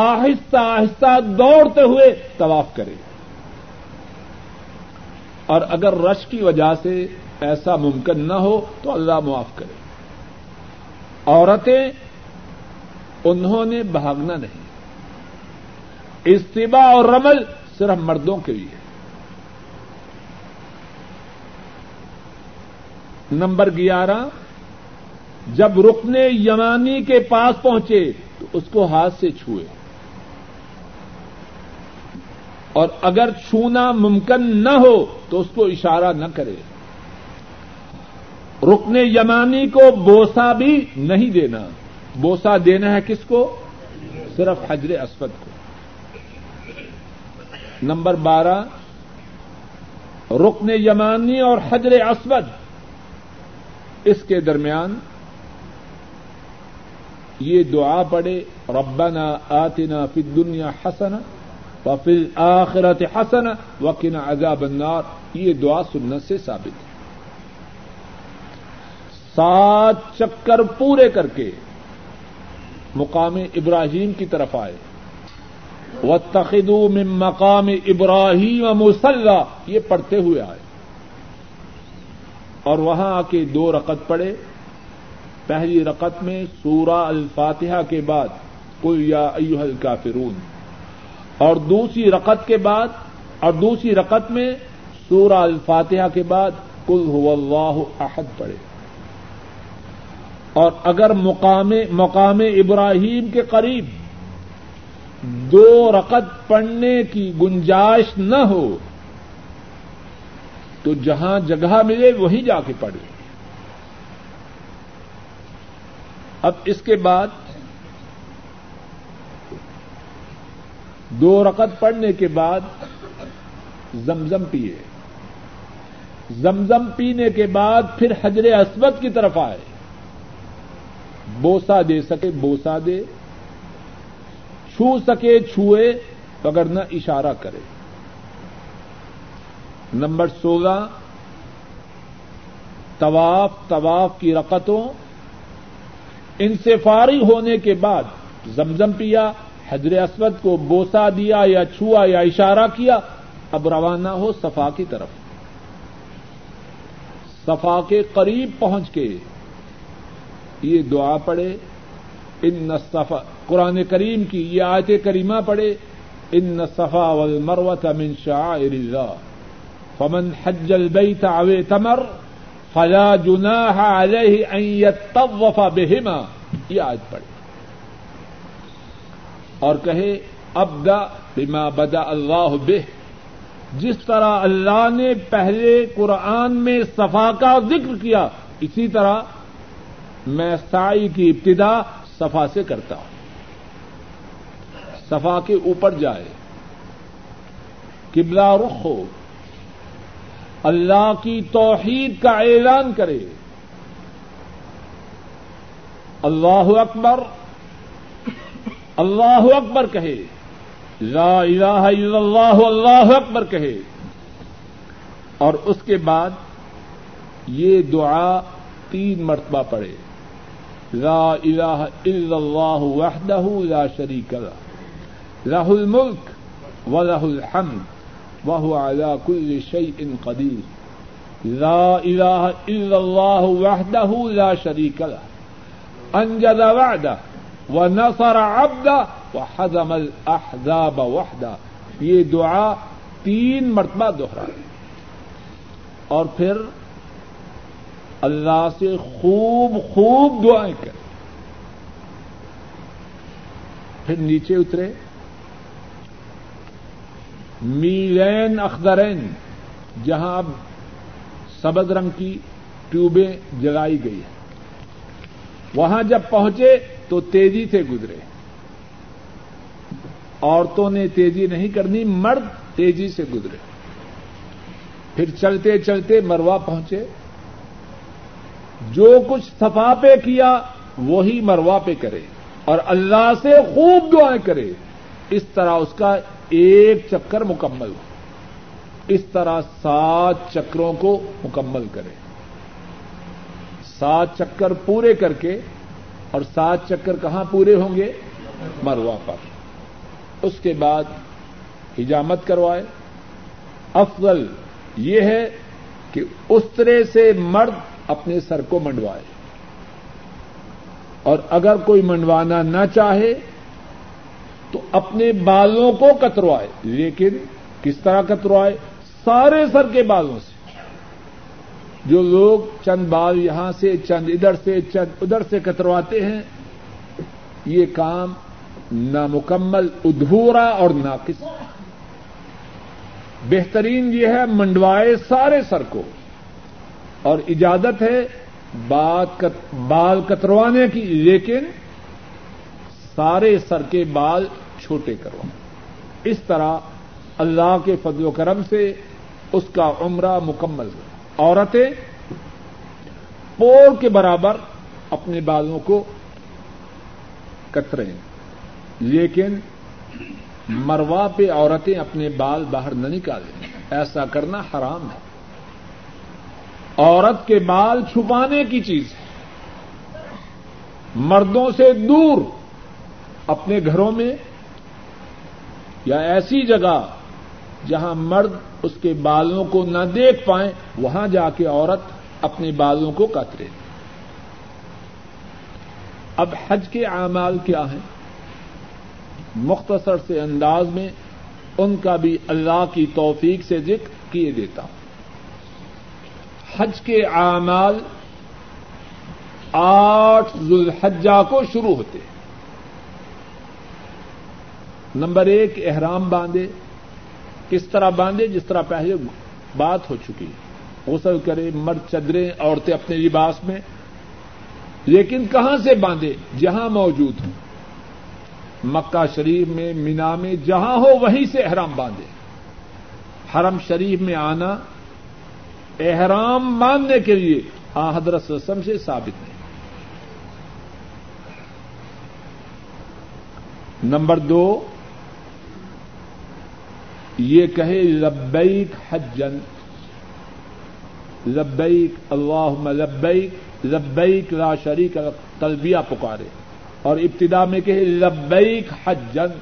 آہستہ آہستہ دوڑتے ہوئے طواف کرے، اور اگر رش کی وجہ سے ایسا ممکن نہ ہو تو اللہ معاف کرے۔ عورتیں انہوں نے بھاگنا نہیں، استباع اور رمل صرف مردوں کے لیے۔ نمبر گیارہ، جب رکن یمانی کے پاس پہنچے تو اس کو ہاتھ سے چھوئے، اور اگر چھونا ممکن نہ ہو تو اس کو اشارہ نہ کرے۔ رکن یمانی کو بوسہ بھی نہیں دینا، بوسہ دینا ہے کس کو؟ صرف حجر اسود کو۔ نمبر بارہ، رکن یمانی اور حجر اسود اس کے درمیان یہ دعا پڑھے، ربنا آتنا فی الدنیا حسنہ وفی الآخرت حسنہ وقنا عذاب النار۔ یہ دعا سنت سے ثابت ہے۔ سات چکر پورے کر کے مقام ابراہیم کی طرف آئے، واتخذوا من مقام ابراہیم مصلی، یہ پڑھتے ہوئے آئے، اور وہاں آ کے دو رکعت پڑھے۔ پہلی رکعت میں سورہ الفاتحہ کے بعد قل یا ایہا الکافرون، اور دوسری رکعت کے بعد اور دوسری رکعت میں سورہ الفاتحہ کے بعد قل ھو اللہ احد پڑھے، اور اگر مقام مقام ابراہیم کے قریب دو رکعت پڑھنے کی گنجائش نہ ہو تو جہاں جگہ ملے وہیں جا کے پڑھے۔ اب اس کے بعد دو رکعت پڑھنے کے بعد زمزم پیے، زمزم پینے کے بعد پھر حجر اسود کی طرف آئے، بوسہ دے سکے بوسہ دے، چھو سکے چھوئے، وگرنہ اشارہ کرے۔ نمبر سولہ، طواف طواف کی رکعتوں ان سے فارغ ہونے کے بعد زمزم پیا، حجر اسود کو بوسہ دیا یا چھوا یا اشارہ کیا، اب روانہ ہو صفا کی طرف۔ صفا کے قریب پہنچ کے یہ دعا پڑھے، ان الصفا، قرآن کریم کی یہ آیت کریمہ پڑھے، ان الصفا والمروۃ من شعائر اللہ فمن حج البیت او اعتمر فلا جناح علیہ ان یطوف بہما، یہ آیت پڑھے، اور کہے ابدا بما بدا اللہ بہ، جس طرح اللہ نے پہلے قرآن میں صفا کا ذکر کیا اسی طرح میں سعی کی ابتدا صفا سے کرتا ہوں۔ صفا کے اوپر جائے، قبلہ رخ ہو، اللہ کی توحید کا اعلان کرے، اللہ اکبر اللہ اکبر کہے، لا الہ الا اللہ اللہ اکبر کہے، اور اس کے بعد یہ دعا تین مرتبہ پڑھے، لا الہ الا اللہ وحدہ لا شریک لہ لہ الملک ولہ الحمد وہو علی کل شیء قدیر، لا الہ الا اللہ وحدہ لا شریک لہ انجز وعدہ وَنَصَرَ عَبْدَهُ وَحَزَمَ الْأَحْزَابَ وَحْدَهُ، یہ دعا تین مرتبہ دہرائے، اور پھر اللہ سے خوب خوب دعائیں کریں. پھر نیچے اترے میلین اخضرین جہاں سبز رنگ کی ٹیوبیں جلائی گئی ہیں. وہاں جب پہنچے تو تیزی سے گزرے. عورتوں نے تیزی نہیں کرنی, مرد تیزی سے گزرے. پھر چلتے چلتے مروا پہنچے. جو کچھ صفا پہ کیا وہی مروا پہ کرے اور اللہ سے خوب دعائیں کرے. اس طرح اس کا ایک چکر مکمل ہو. اس طرح سات چکروں کو مکمل کرے. سات چکر پورے کر کے, اور سات چکر کہاں پورے ہوں گے؟ مروہ پر. اس کے بعد حجامت کروائے. افضل یہ ہے کہ اس طرح سے مرد اپنے سر کو منڈوائے, اور اگر کوئی منڈوانا نہ چاہے تو اپنے بالوں کو کتروائے. لیکن کس طرح کتروائے؟ سارے سر کے بالوں سے. جو لوگ چند بال یہاں سے, چند ادھر سے, چند ادھر سے کترواتے ہیں, یہ کام نامکمل, ادھورا اور ناقص. بہترین یہ ہے منڈوائے سارے سر کو, اور اجازت ہے بال کتروانے کی, لیکن سارے سر کے بال چھوٹے کروانے. اس طرح اللہ کے فضل و کرم سے اس کا عمرہ مکمل ہوا. عورتیں پور کے برابر اپنے بالوں کو کتریں, لیکن مروا پہ عورتیں اپنے بال باہر نہ نکالیں, ایسا کرنا حرام ہے. عورت کے بال چھپانے کی چیز ہے. مردوں سے دور اپنے گھروں میں یا ایسی جگہ جہاں مرد اس کے بالوں کو نہ دیکھ پائیں, وہاں جا کے عورت اپنے بالوں کو کترے. اب حج کے اعمال کیا ہیں؟ مختصر سے انداز میں ان کا بھی اللہ کی توفیق سے ذکر کیے دیتا ہوں. حج کے اعمال آٹھ ذوالحجہ کو شروع ہوتے ہیں. نمبر ایک, احرام باندھے. کس طرح باندھے؟ جس طرح پہلے بات ہو چکی. غسل کرے, مرد چادریں, عورتیں اپنے لباس میں, لیکن کہاں سے باندھے؟ جہاں موجود ہوں. مکہ شریف میں, مینا میں, جہاں ہو وہیں سے احرام باندھے. حرم شریف میں آنا احرام باندھنے کے لیے آ حضرت صلی اللہ علیہ وسلم سے ثابت نہیں. نمبر دو, یہ کہے لبیک حجن, لبیک اللہم لبیک, لبیک لا شریک لک, تلبیہ پکارے. اور ابتدا میں کہے لبیک حجن,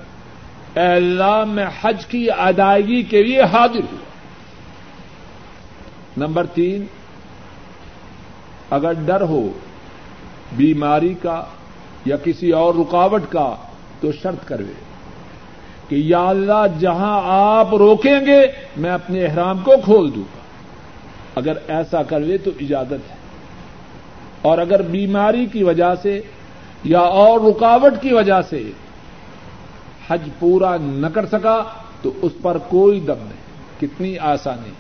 اے اللہ میں حج کی ادائیگی کے لیے حاضر ہوں. نمبر تین, اگر ڈر ہو بیماری کا یا کسی اور رکاوٹ کا تو شرط کروے کہ یا اللہ جہاں آپ روکیں گے میں اپنے احرام کو کھول دوں گا. اگر ایسا کر لے تو اجازت ہے. اور اگر بیماری کی وجہ سے یا اور رکاوٹ کی وجہ سے حج پورا نہ کر سکا تو اس پر کوئی دم نہیں. کتنی آسانی.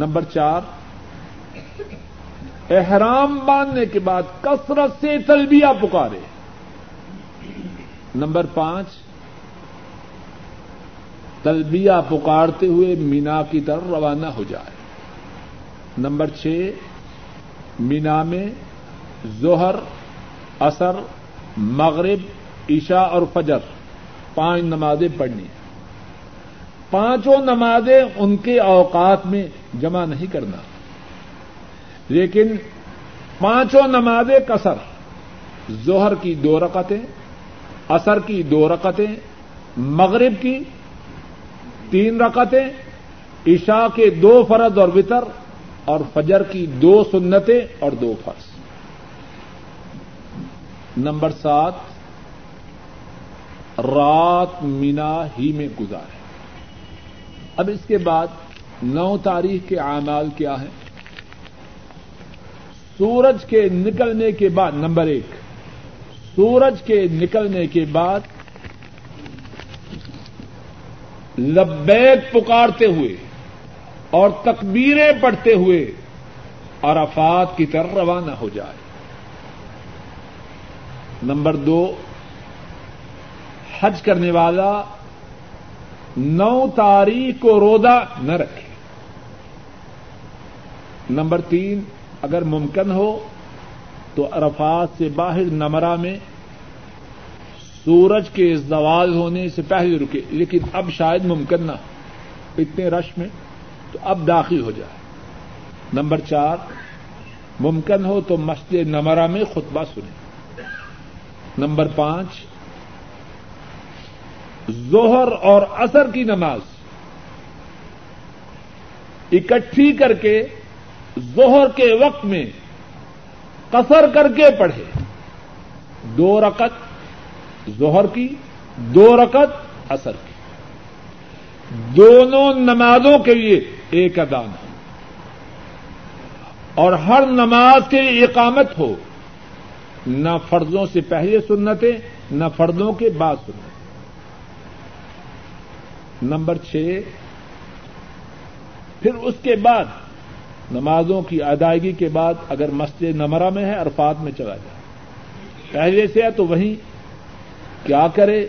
نمبر چار, احرام باندھنے کے بعد کثرت سے تلبیہ پکارے. نمبر پانچ, تلبیہ پکارتے ہوئے مینا کی طرف روانہ ہو جائے. نمبر چھ, مینا میں ظہر, عصر, مغرب, عشاء اور فجر پانچ نمازیں پڑھنی. پانچوں نمازیں ان کے اوقات میں جمع نہیں کرنا, لیکن پانچوں نمازیں قصر. ظہر کی دو رکعتیں, عصر کی دو رکعتیں, مغرب کی تین رکعتیں, عشاء کے دو فرض اور وتر, اور فجر کی دو سنتیں اور دو فرض. نمبر سات, رات مینا ہی میں گزارے. اب اس کے بعد نو تاریخ کے اعمال کیا ہیں؟ سورج کے نکلنے کے بعد نمبر ایک، سورج کے نکلنے کے بعد لبیک پکارتے ہوئے اور تکبیریں پڑھتے ہوئے عرفات کی طرف روانہ ہو جائے۔ نمبر دو، حج کرنے والا نو تاریخ کو روزہ نہ رکھے۔ نمبر تین، اگر ممکن ہو تو عرفات سے باہر نمرہ میں سورج کے زوال ہونے سے پہلے رکے، لیکن اب شاید ممکن نہ ہو اتنے رش میں، تو اب داخل ہو جائے۔ نمبر چار، ممکن ہو تو مسجد نمرہ میں خطبہ سنیں۔ نمبر پانچ، ظہر اور عصر کی نماز اکٹھی کر کے ظہر کے وقت میں قصر کر کے پڑھے، دو رکعت ظہر کی، دو رکعت عصر کی، دونوں نمازوں کے لیے ایک اذان ہو اور ہر نماز کے لیے اقامت ہو، نہ فرضوں سے پہلے سنتیں نہ فرضوں کے بعد سنتیں۔ نمبر چھ، پھر اس کے بعد نمازوں کی ادائیگی کے بعد اگر مسجد نمرہ میں ہے عرفات میں چلا جائے، پہلے سے ہے تو وہیں کیا کرے،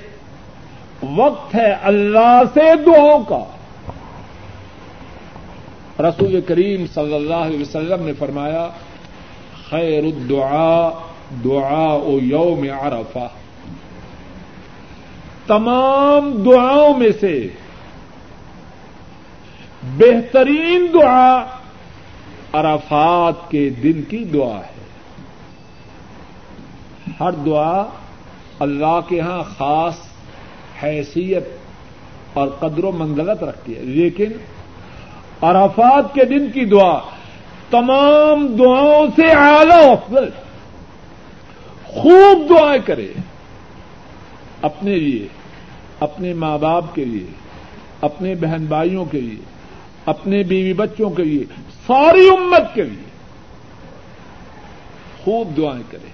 وقت ہے اللہ سے دعاؤں کا۔ رسول کریم صلی اللہ علیہ وسلم نے فرمایا، خیر الدعاء دعاء یوم عرفہ، تمام دعاؤں میں سے بہترین دعا عرفات کے دن کی دعا ہے۔ ہر دعا اللہ کے ہاں خاص حیثیت اور قدر و منزلت رکھتی ہے، لیکن عرفات کے دن کی دعا تمام دعاؤں سے اعلیٰ افضل۔ خوب دعائیں کرے اپنے لیے، اپنے ماں باپ کے لیے، اپنے بہن بھائیوں کے لیے، اپنے بیوی بچوں کے لیے، ساری امت کے لیے خوب دعائیں کریں۔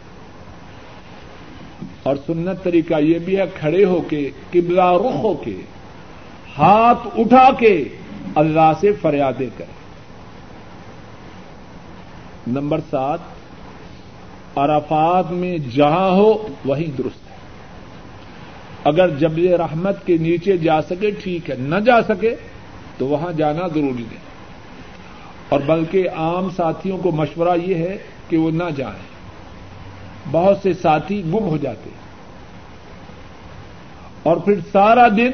اور سنت طریقہ یہ بھی ہے کھڑے ہو کے، قبلہ رخ ہو کے، ہاتھ اٹھا کے اللہ سے فریادیں کریں۔ نمبر سات، عرفات میں جہاں ہو وہیں درست، اگر جبل رحمت کے نیچے جا سکے ٹھیک ہے، نہ جا سکے تو وہاں جانا ضروری نہیں، اور بلکہ عام ساتھیوں کو مشورہ یہ ہے کہ وہ نہ جائیں، بہت سے ساتھی گم ہو جاتے اور پھر سارا دن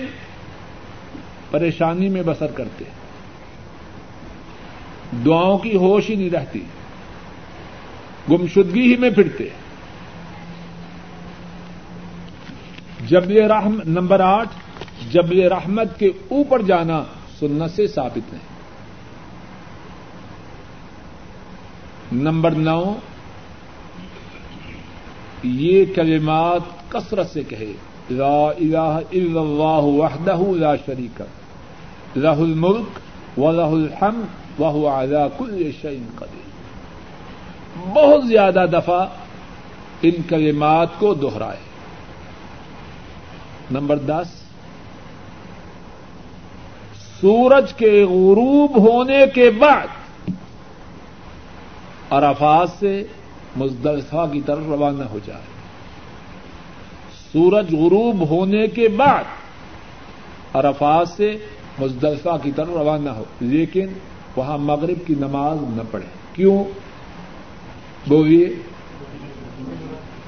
پریشانی میں بسر کرتے، دعاؤں کی ہوش ہی نہیں رہتی، گمشدگی ہی میں پھرتے۔ جبل رحمت نمبر آٹھ، جبل رحمت کے اوپر جانا سنت سے ثابت نہیں۔ نمبر نو، یہ کلمات کثرت سے کہے، لا الہ الا اللہ وحدہ لا شریک لہ الملک ولہ الحمد وہو علی کل شیء قدیر۔ بہت زیادہ دفعہ ان کلمات کو دہرائے۔ نمبر دس، سورج کے غروب ہونے کے بعد عرفات سے مزدلفہ کی طرف روانہ ہو جائے۔ سورج غروب ہونے کے بعد عرفات سے مزدلفہ کی طرف روانہ ہو، لیکن وہاں مغرب کی نماز نہ پڑھے۔ کیوں؟ بولیے،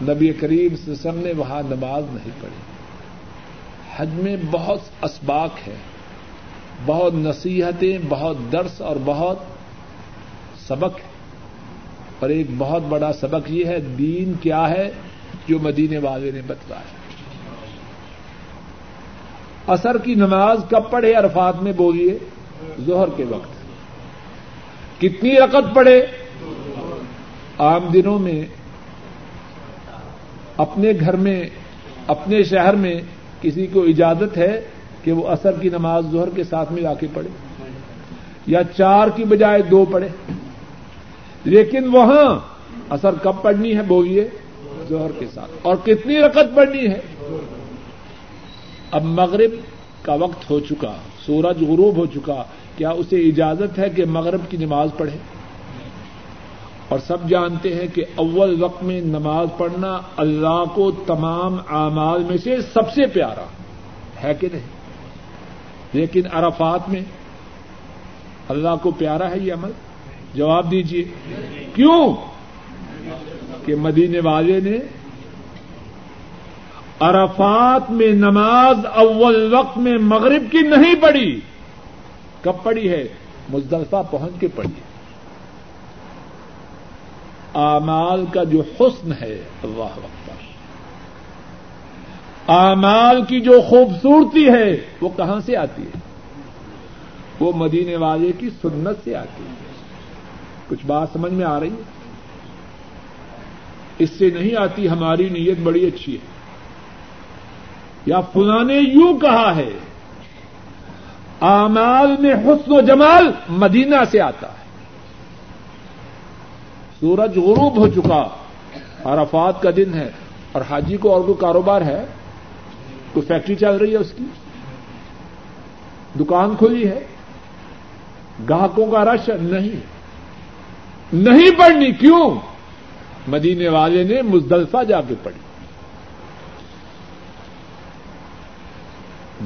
نبی کریم صلی اللہ علیہ وسلم نے وہاں نماز نہیں پڑھی۔ حج میں بہت اسباق ہے، بہت نصیحتیں، بہت درس اور بہت سبق ہے، اور ایک بہت بڑا سبق یہ ہے دین کیا ہے جو مدینے والے نے بتلایا۔ عصر کی نماز کب پڑھے عرفات میں؟ بولیے، ظہر کے وقت۔ کتنی رکعت پڑھے؟ عام دنوں میں اپنے گھر میں، اپنے شہر میں کسی کو اجازت ہے کہ وہ عصر کی نماز ظہر کے ساتھ ملا کے پڑھے، یا چار کی بجائے دو پڑے, لیکن وہاں اثر کب پڑھنی ہے؟ بولیے, ظہر کے ساتھ. اور کتنی رکعت پڑھنی ہے؟ اب مغرب کا وقت ہو چکا, سورج غروب ہو چکا, کیا اسے اجازت ہے کہ مغرب کی نماز پڑھے؟ اور سب جانتے ہیں کہ اول وقت میں نماز پڑھنا اللہ کو تمام اعمال میں سے سب سے پیارا ہے کہ نہیں, لیکن عرفات میں اللہ کو پیارا ہے یہ عمل؟ جواب دیجیے, کیوں؟ کہ مدینے والے نے عرفات میں نماز اول وقت میں مغرب کی نہیں پڑی. کب پڑی ہے؟ مزدلفہ پہنچ کے پڑی. اعمال کا جو حسن ہے اللہ اکبر, اعمال کی جو خوبصورتی ہے وہ کہاں سے آتی ہے؟ وہ مدینے والے کی سنت سے آتی ہے. کچھ بات سمجھ میں آ رہی ہے؟ اس سے نہیں آتی ہماری نیت بڑی اچھی ہے یا فلاں نے یوں کہا ہے. اعمال میں حسن و جمال مدینہ سے آتا ہے. سورج غروب ہو چکا, عرفات کا دن ہے, اور حاجی کو اور کوئی کاروبار ہے؟ کوئی فیکٹری چل رہی ہے اس کی, دکان کھلی ہے, گاہکوں کا رش نہیں, نہیں پڑھنی. کیوں؟ مدینے والے نے مزدلفہ جا کے پڑھی.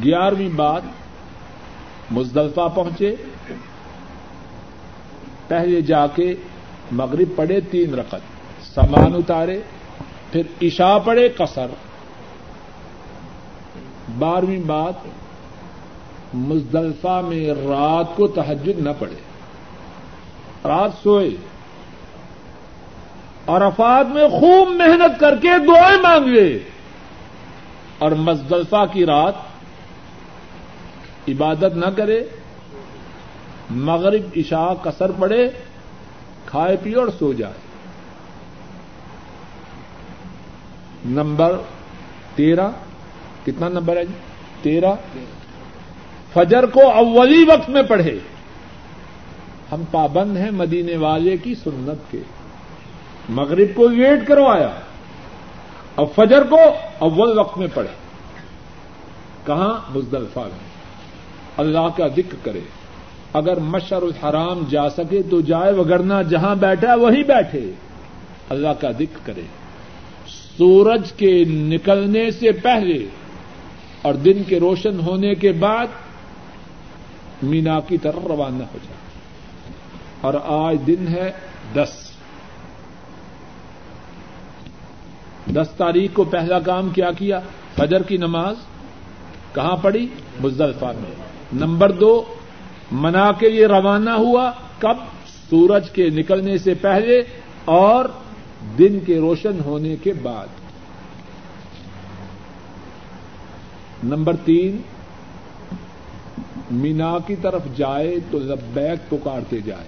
گیارہویں بات, مزدلفہ پہنچے, پہلے جا کے مغرب پڑھے تین رکعت, سامان اتارے, پھر عشاء پڑھے قصر. بارہویں بات, مزدلفہ میں رات کو تہجد نہ پڑھے, رات سوئے, عرفات میں خوب محنت کر کے دعائیں مانگ لے, اور مزدلفہ کی رات عبادت نہ کرے, مغرب عشاء قصر پڑے, کھائے پیو اور سو جائے. نمبر تیرہ, کتنا نمبر ہے جی؟ تیرہ, فجر کو اولی وقت میں پڑھے. ہم پابند ہیں مدینے والے کی سنت کے, مغرب کو لیٹ کروایا, اب فجر کو اول وقت میں پڑھے. کہاں؟ مزدلفہ میں. اللہ کا ذکر کرے, اگر مشعر الحرام جا سکے تو جائے, وگرنہ جہاں بیٹھا وہیں بیٹھے, اللہ کا ذکر کرے. سورج کے نکلنے سے پہلے اور دن کے روشن ہونے کے بعد مینا کی طرف روانہ ہو جائے. اور آج دن ہے دس دس تاریخ کو پہلا کام کیا کیا؟ فجر کی نماز کہاں پڑی؟ مزدلفہ میں. نمبر دو, منا کے لیے روانہ ہوا, کب؟ سورج کے نکلنے سے پہلے اور دن کے روشن ہونے کے بعد. نمبر تین, مینا کی طرف جائے تو لبیک پکارتے جائے,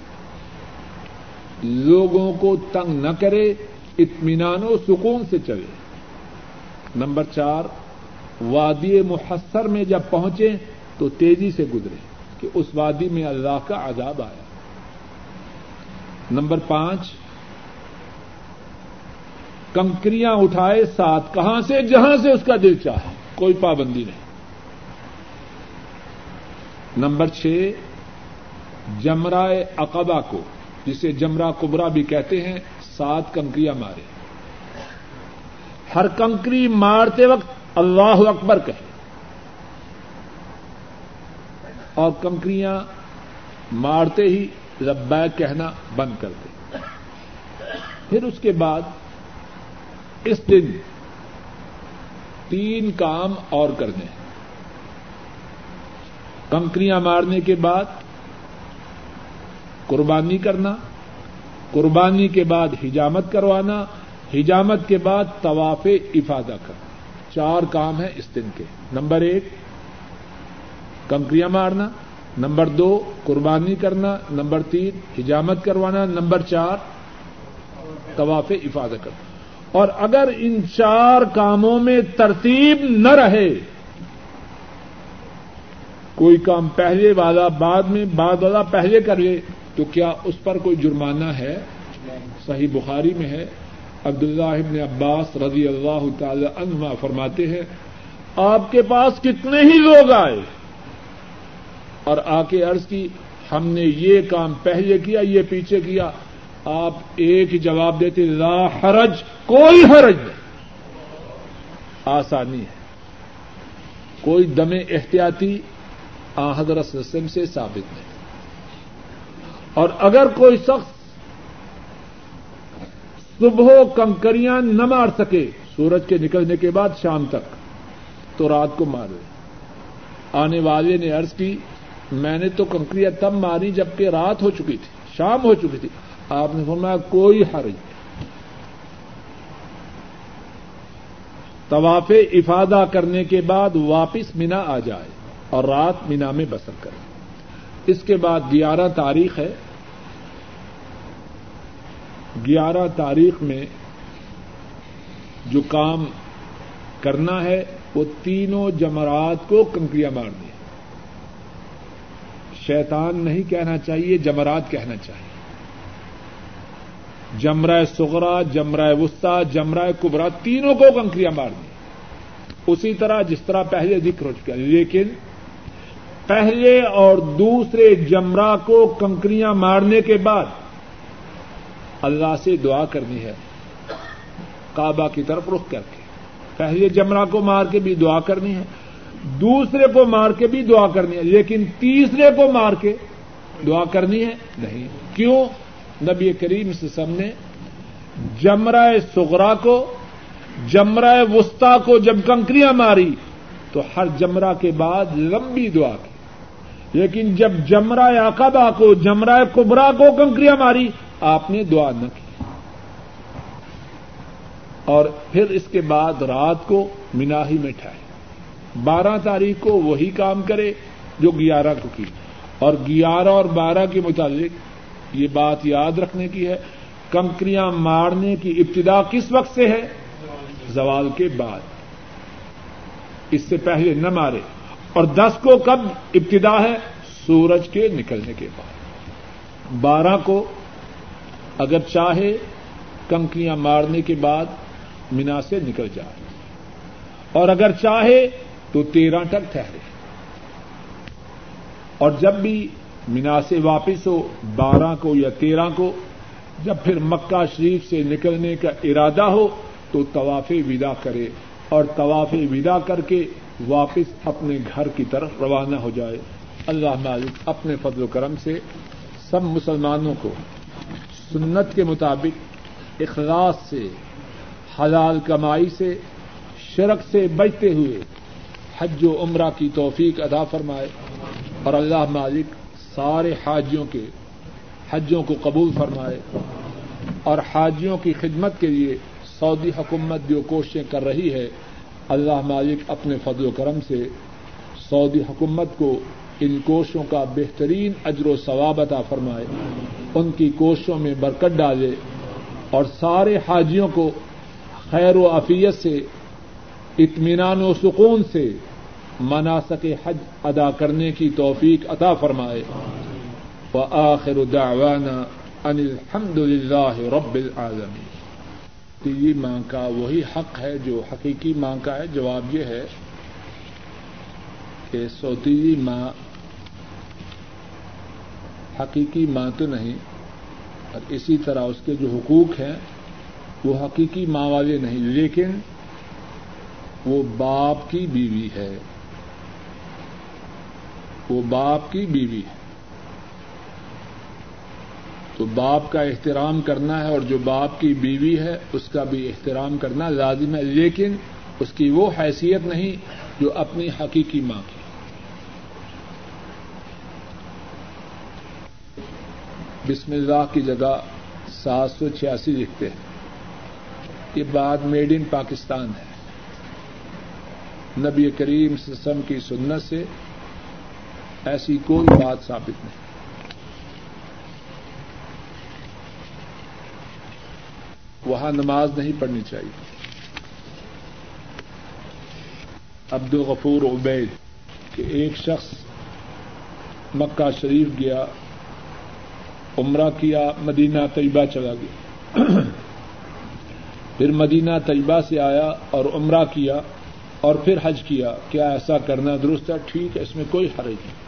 لوگوں کو تنگ نہ کرے, اطمینان و سکون سے چلے. نمبر چار, وادی محسر میں جب پہنچے تو تیزی سے گزرے کہ اس وادی میں اللہ کا عذاب آیا. نمبر پانچ, کنکریاں اٹھائے ساتھ, کہاں سے؟ جہاں سے اس کا دل چاہے, کوئی پابندی نہیں. نمبر چھ, جمرائے عقبہ کو, جسے جمرہ کبریٰ بھی کہتے ہیں, سات کنکریاں مارے, ہر کنکری مارتے وقت اللہ اکبر کہے, اور کنکریاں مارتے ہی لبیک کہنا بند کر دے. پھر اس کے بعد اس دن تین کام اور کرنے ہیں. کنکریاں مارنے کے بعد قربانی کرنا, قربانی کے بعد حجامت کروانا, حجامت کے بعد طواف افاضہ کرنا. چار کام ہیں اس دن کے. نمبر ایک, کنکریاں مارنا, نمبر دو, قربانی کرنا, نمبر تین, حجامت کروانا, نمبر چار, طواف افاضہ کرنا. اور اگر ان چار کاموں میں ترتیب نہ رہے کوئی کام پہلے والا بعد میں بعد والا پہلے کر لے تو کیا اس پر کوئی جرمانہ ہے؟ صحیح بخاری میں ہے، عبداللہ ابن عباس رضی اللہ تعالی عنہما فرماتے ہیں آپ کے پاس کتنے ہی لوگ آئے اور آ کے عرض کی ہم نے یہ کام پہلے کیا یہ پیچھے کیا، آپ ایک ہی جواب دیتے لا حرج، کوئی حرج نہیں، آسانی ہے، کوئی دم احتیاطی آن حضرت صلی اللہ علیہ وسلم سے ثابت نہیں. اور اگر کوئی شخص صبح کنکریاں نہ مار سکے سورج کے نکلنے کے بعد شام تک تو رات کو مارے. آنے والے نے عرض کی میں نے تو کنکریاں تب ماری جبکہ رات ہو چکی تھی، شام ہو چکی تھی. آپ نے فرمایا کوئی حرج نہیں. طواف افادہ کرنے کے بعد واپس منا آ جائے اور رات منا میں بسر کرے. اس کے بعد گیارہ تاریخ ہے، گیارہ تاریخ میں جو کام کرنا ہے وہ تینوں جمرات کو کنکریاں مارنی ہے. شیطان نہیں کہنا چاہیے، جمرات کہنا چاہیے، جمرہ صغرا، جمرہ وسطی، جمرہ کبرا، تینوں کو کنکریاں مارنی اسی طرح جس طرح پہلے ذکر ہو چکا ہے. لیکن پہلے اور دوسرے جمرہ کو کنکریاں مارنے کے بعد اللہ سے دعا کرنی ہے، کعبہ کی طرف رخ کر کے پہلے جمرہ کو مار کے بھی دعا کرنی ہے، دوسرے کو مار کے بھی دعا کرنی ہے، لیکن تیسرے کو مار کے دعا کرنی ہے نہیں. کیوں؟ نبی کریم صلی اللہ علیہ وسلم نے جمرہ صغرا کو، جمرہ وسطی کو جب کنکریاں ماری تو ہر جمرہ کے بعد لمبی دعا کی، لیکن جب جمرہ عقبہ کو، جمرہ کبرا کو کنکریاں ماری آپ نے دعا نہ کی. اور پھر اس کے بعد رات کو منا ہی میں ٹھہرے. بارہ تاریخ کو وہی کام کرے جو گیارہ کو کی. اور گیارہ اور بارہ کے متعلق یہ بات یاد رکھنے کی ہے، کنکریاں مارنے کی ابتدا کس وقت سے ہے؟ زوال کے بعد، اس سے پہلے نہ مارے. اور دس کو کب ابتدا ہے؟ سورج کے نکلنے کے بعد. بارہ کو اگر چاہے کنکریاں مارنے کے بعد منا سے نکل جائے، اور اگر چاہے تو تیرہ تک ٹھہرے، اور جب بھی منا سے واپس ہو بارہ کو یا تیرہ کو، جب پھر مکہ شریف سے نکلنے کا ارادہ ہو تو طواف ودا کرے، اور طواف ودا کر کے واپس اپنے گھر کی طرف روانہ ہو جائے. اللہ مالک اپنے فضل و کرم سے سب مسلمانوں کو سنت کے مطابق اخلاص سے، حلال کمائی سے، شرک سے بچتے ہوئے حج و عمرہ کی توفیق عطا فرمائے. اور اللہ مالک سارے حاجیوں کے حجوں کو قبول فرمائے. اور حاجیوں کی خدمت کے لیے سعودی حکومت جو کوششیں کر رہی ہے، اللہ مالک اپنے فضل و کرم سے سعودی حکومت کو ان کوششوں کا بہترین اجر و ثواب عطا فرمائے، ان کی کوششوں میں برکت ڈالے، اور سارے حاجیوں کو خیر و عافیت سے، اطمینان و سکون سے مناسک حج ادا کرنے کی توفیق عطا فرمائے. وآخر دعوانا ان الحمدللہ رب العالمین. یہ مانگ کا وہی حق ہے جو حقیقی مانگ کا ہے. جواب یہ ہے کہ سوتیلی ماں حقیقی ماں تو نہیں، اور اسی طرح اس کے جو حقوق ہیں وہ حقیقی ماں والے نہیں، لیکن وہ باپ کی بیوی ہے، وہ باپ کی بیوی ہے تو باپ کا احترام کرنا ہے، اور جو باپ کی بیوی ہے اس کا بھی احترام کرنا لازم ہے، لیکن اس کی وہ حیثیت نہیں جو اپنی حقیقی ماں کی. بسم اللہ کی جگہ سات سو چھیاسی لکھتے ہیں. یہ بات میڈ ان پاکستان ہے. نبی کریم صلی اللہ علیہ وسلم کی سنت سے ایسی کوئی بات ثابت نہیں. وہاں نماز نہیں پڑھنی چاہیے. عبد الغفور عبید کہ ایک شخص مکہ شریف گیا, عمرہ کیا, مدینہ طیبہ چلا گیا, پھر مدینہ طیبہ سے آیا اور عمرہ کیا اور پھر حج کیا. کیا ایسا کرنا درست ہے؟ ٹھیک ہے, اس میں کوئی حرج نہیں.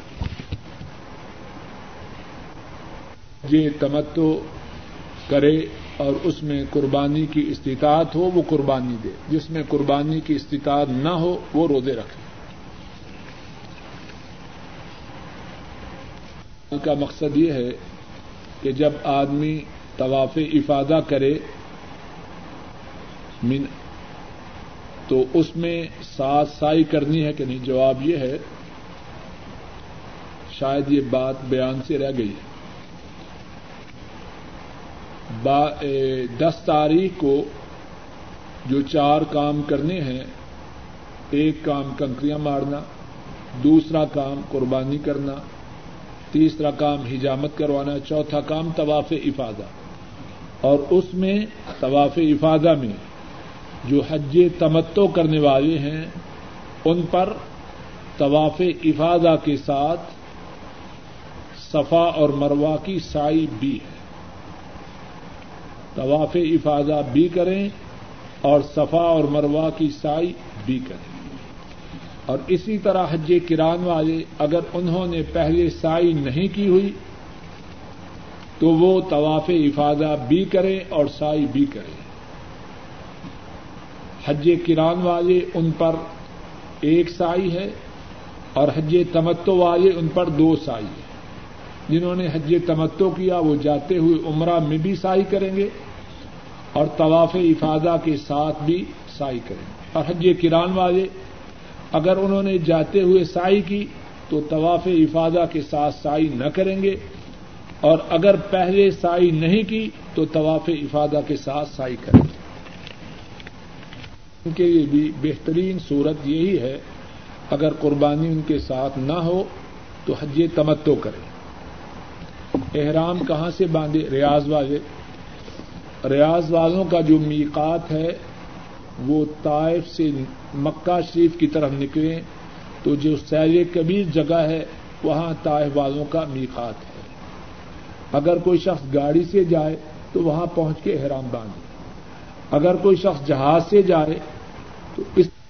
یہ تمتع کرے اور اس میں قربانی کی استطاعت ہو وہ قربانی دے, جس میں قربانی کی استطاعت نہ ہو وہ روزے رکھے. کا مقصد یہ ہے کہ جب آدمی طواف افاضہ کرے من تو اس میں سات سائی کرنی ہے کہ نہیں؟ جواب یہ ہے, شاید یہ بات بیان سے رہ گئی ہے, دس تاریخ کو جو چار کام کرنے ہیں, ایک کام کنکریاں مارنا, دوسرا کام قربانی کرنا, تیسرا کام حجامت کروانا, چوتھا کام طواف افاضہ, اور اس میں طواف افاضہ میں جو حج تمتع کرنے والے ہیں ان پر طواف افاضہ کے ساتھ صفا اور مروہ کی سعی بھی ہے. طواف افاضہ بھی کریں اور صفا اور مروہ کی سعی بھی کریں. اور اسی طرح حج کران والے اگر انہوں نے پہلے سعی نہیں کی ہوئی تو وہ طواف افاضہ بھی کریں اور سعی بھی کریں. حج کران والے ان پر ایک سعی ہے اور حج تمتع والے ان پر دو سعی ہے. جنہوں نے حج تمتع کیا وہ جاتے ہوئے عمرہ میں بھی سعی کریں گے اور طواف افاضہ کے ساتھ بھی سعی کریں گے, اور حج کران والے اگر انہوں نے جاتے ہوئے سعی کی تو طواف افاضہ کے ساتھ سعی نہ کریں گے, اور اگر پہلے سعی نہیں کی تو طواف افاضہ کے ساتھ سعی کریں گے. ان کے لیے بھی بہترین صورت یہی ہے, اگر قربانی ان کے ساتھ نہ ہو تو حج تمتع کریں. احرام کہاں سے باندھے؟ ریاض والے. ریاض والوں کا جو میقات ہے وہ طائف سے مکہ شریف کی طرف نکلیں تو جو سیل کبیر جگہ ہے وہاں طائف والوں کا میقات ہے. اگر کوئی شخص گاڑی سے جائے تو وہاں پہنچ کے احرام باندھے, اگر کوئی شخص جہاز سے جائے تو اس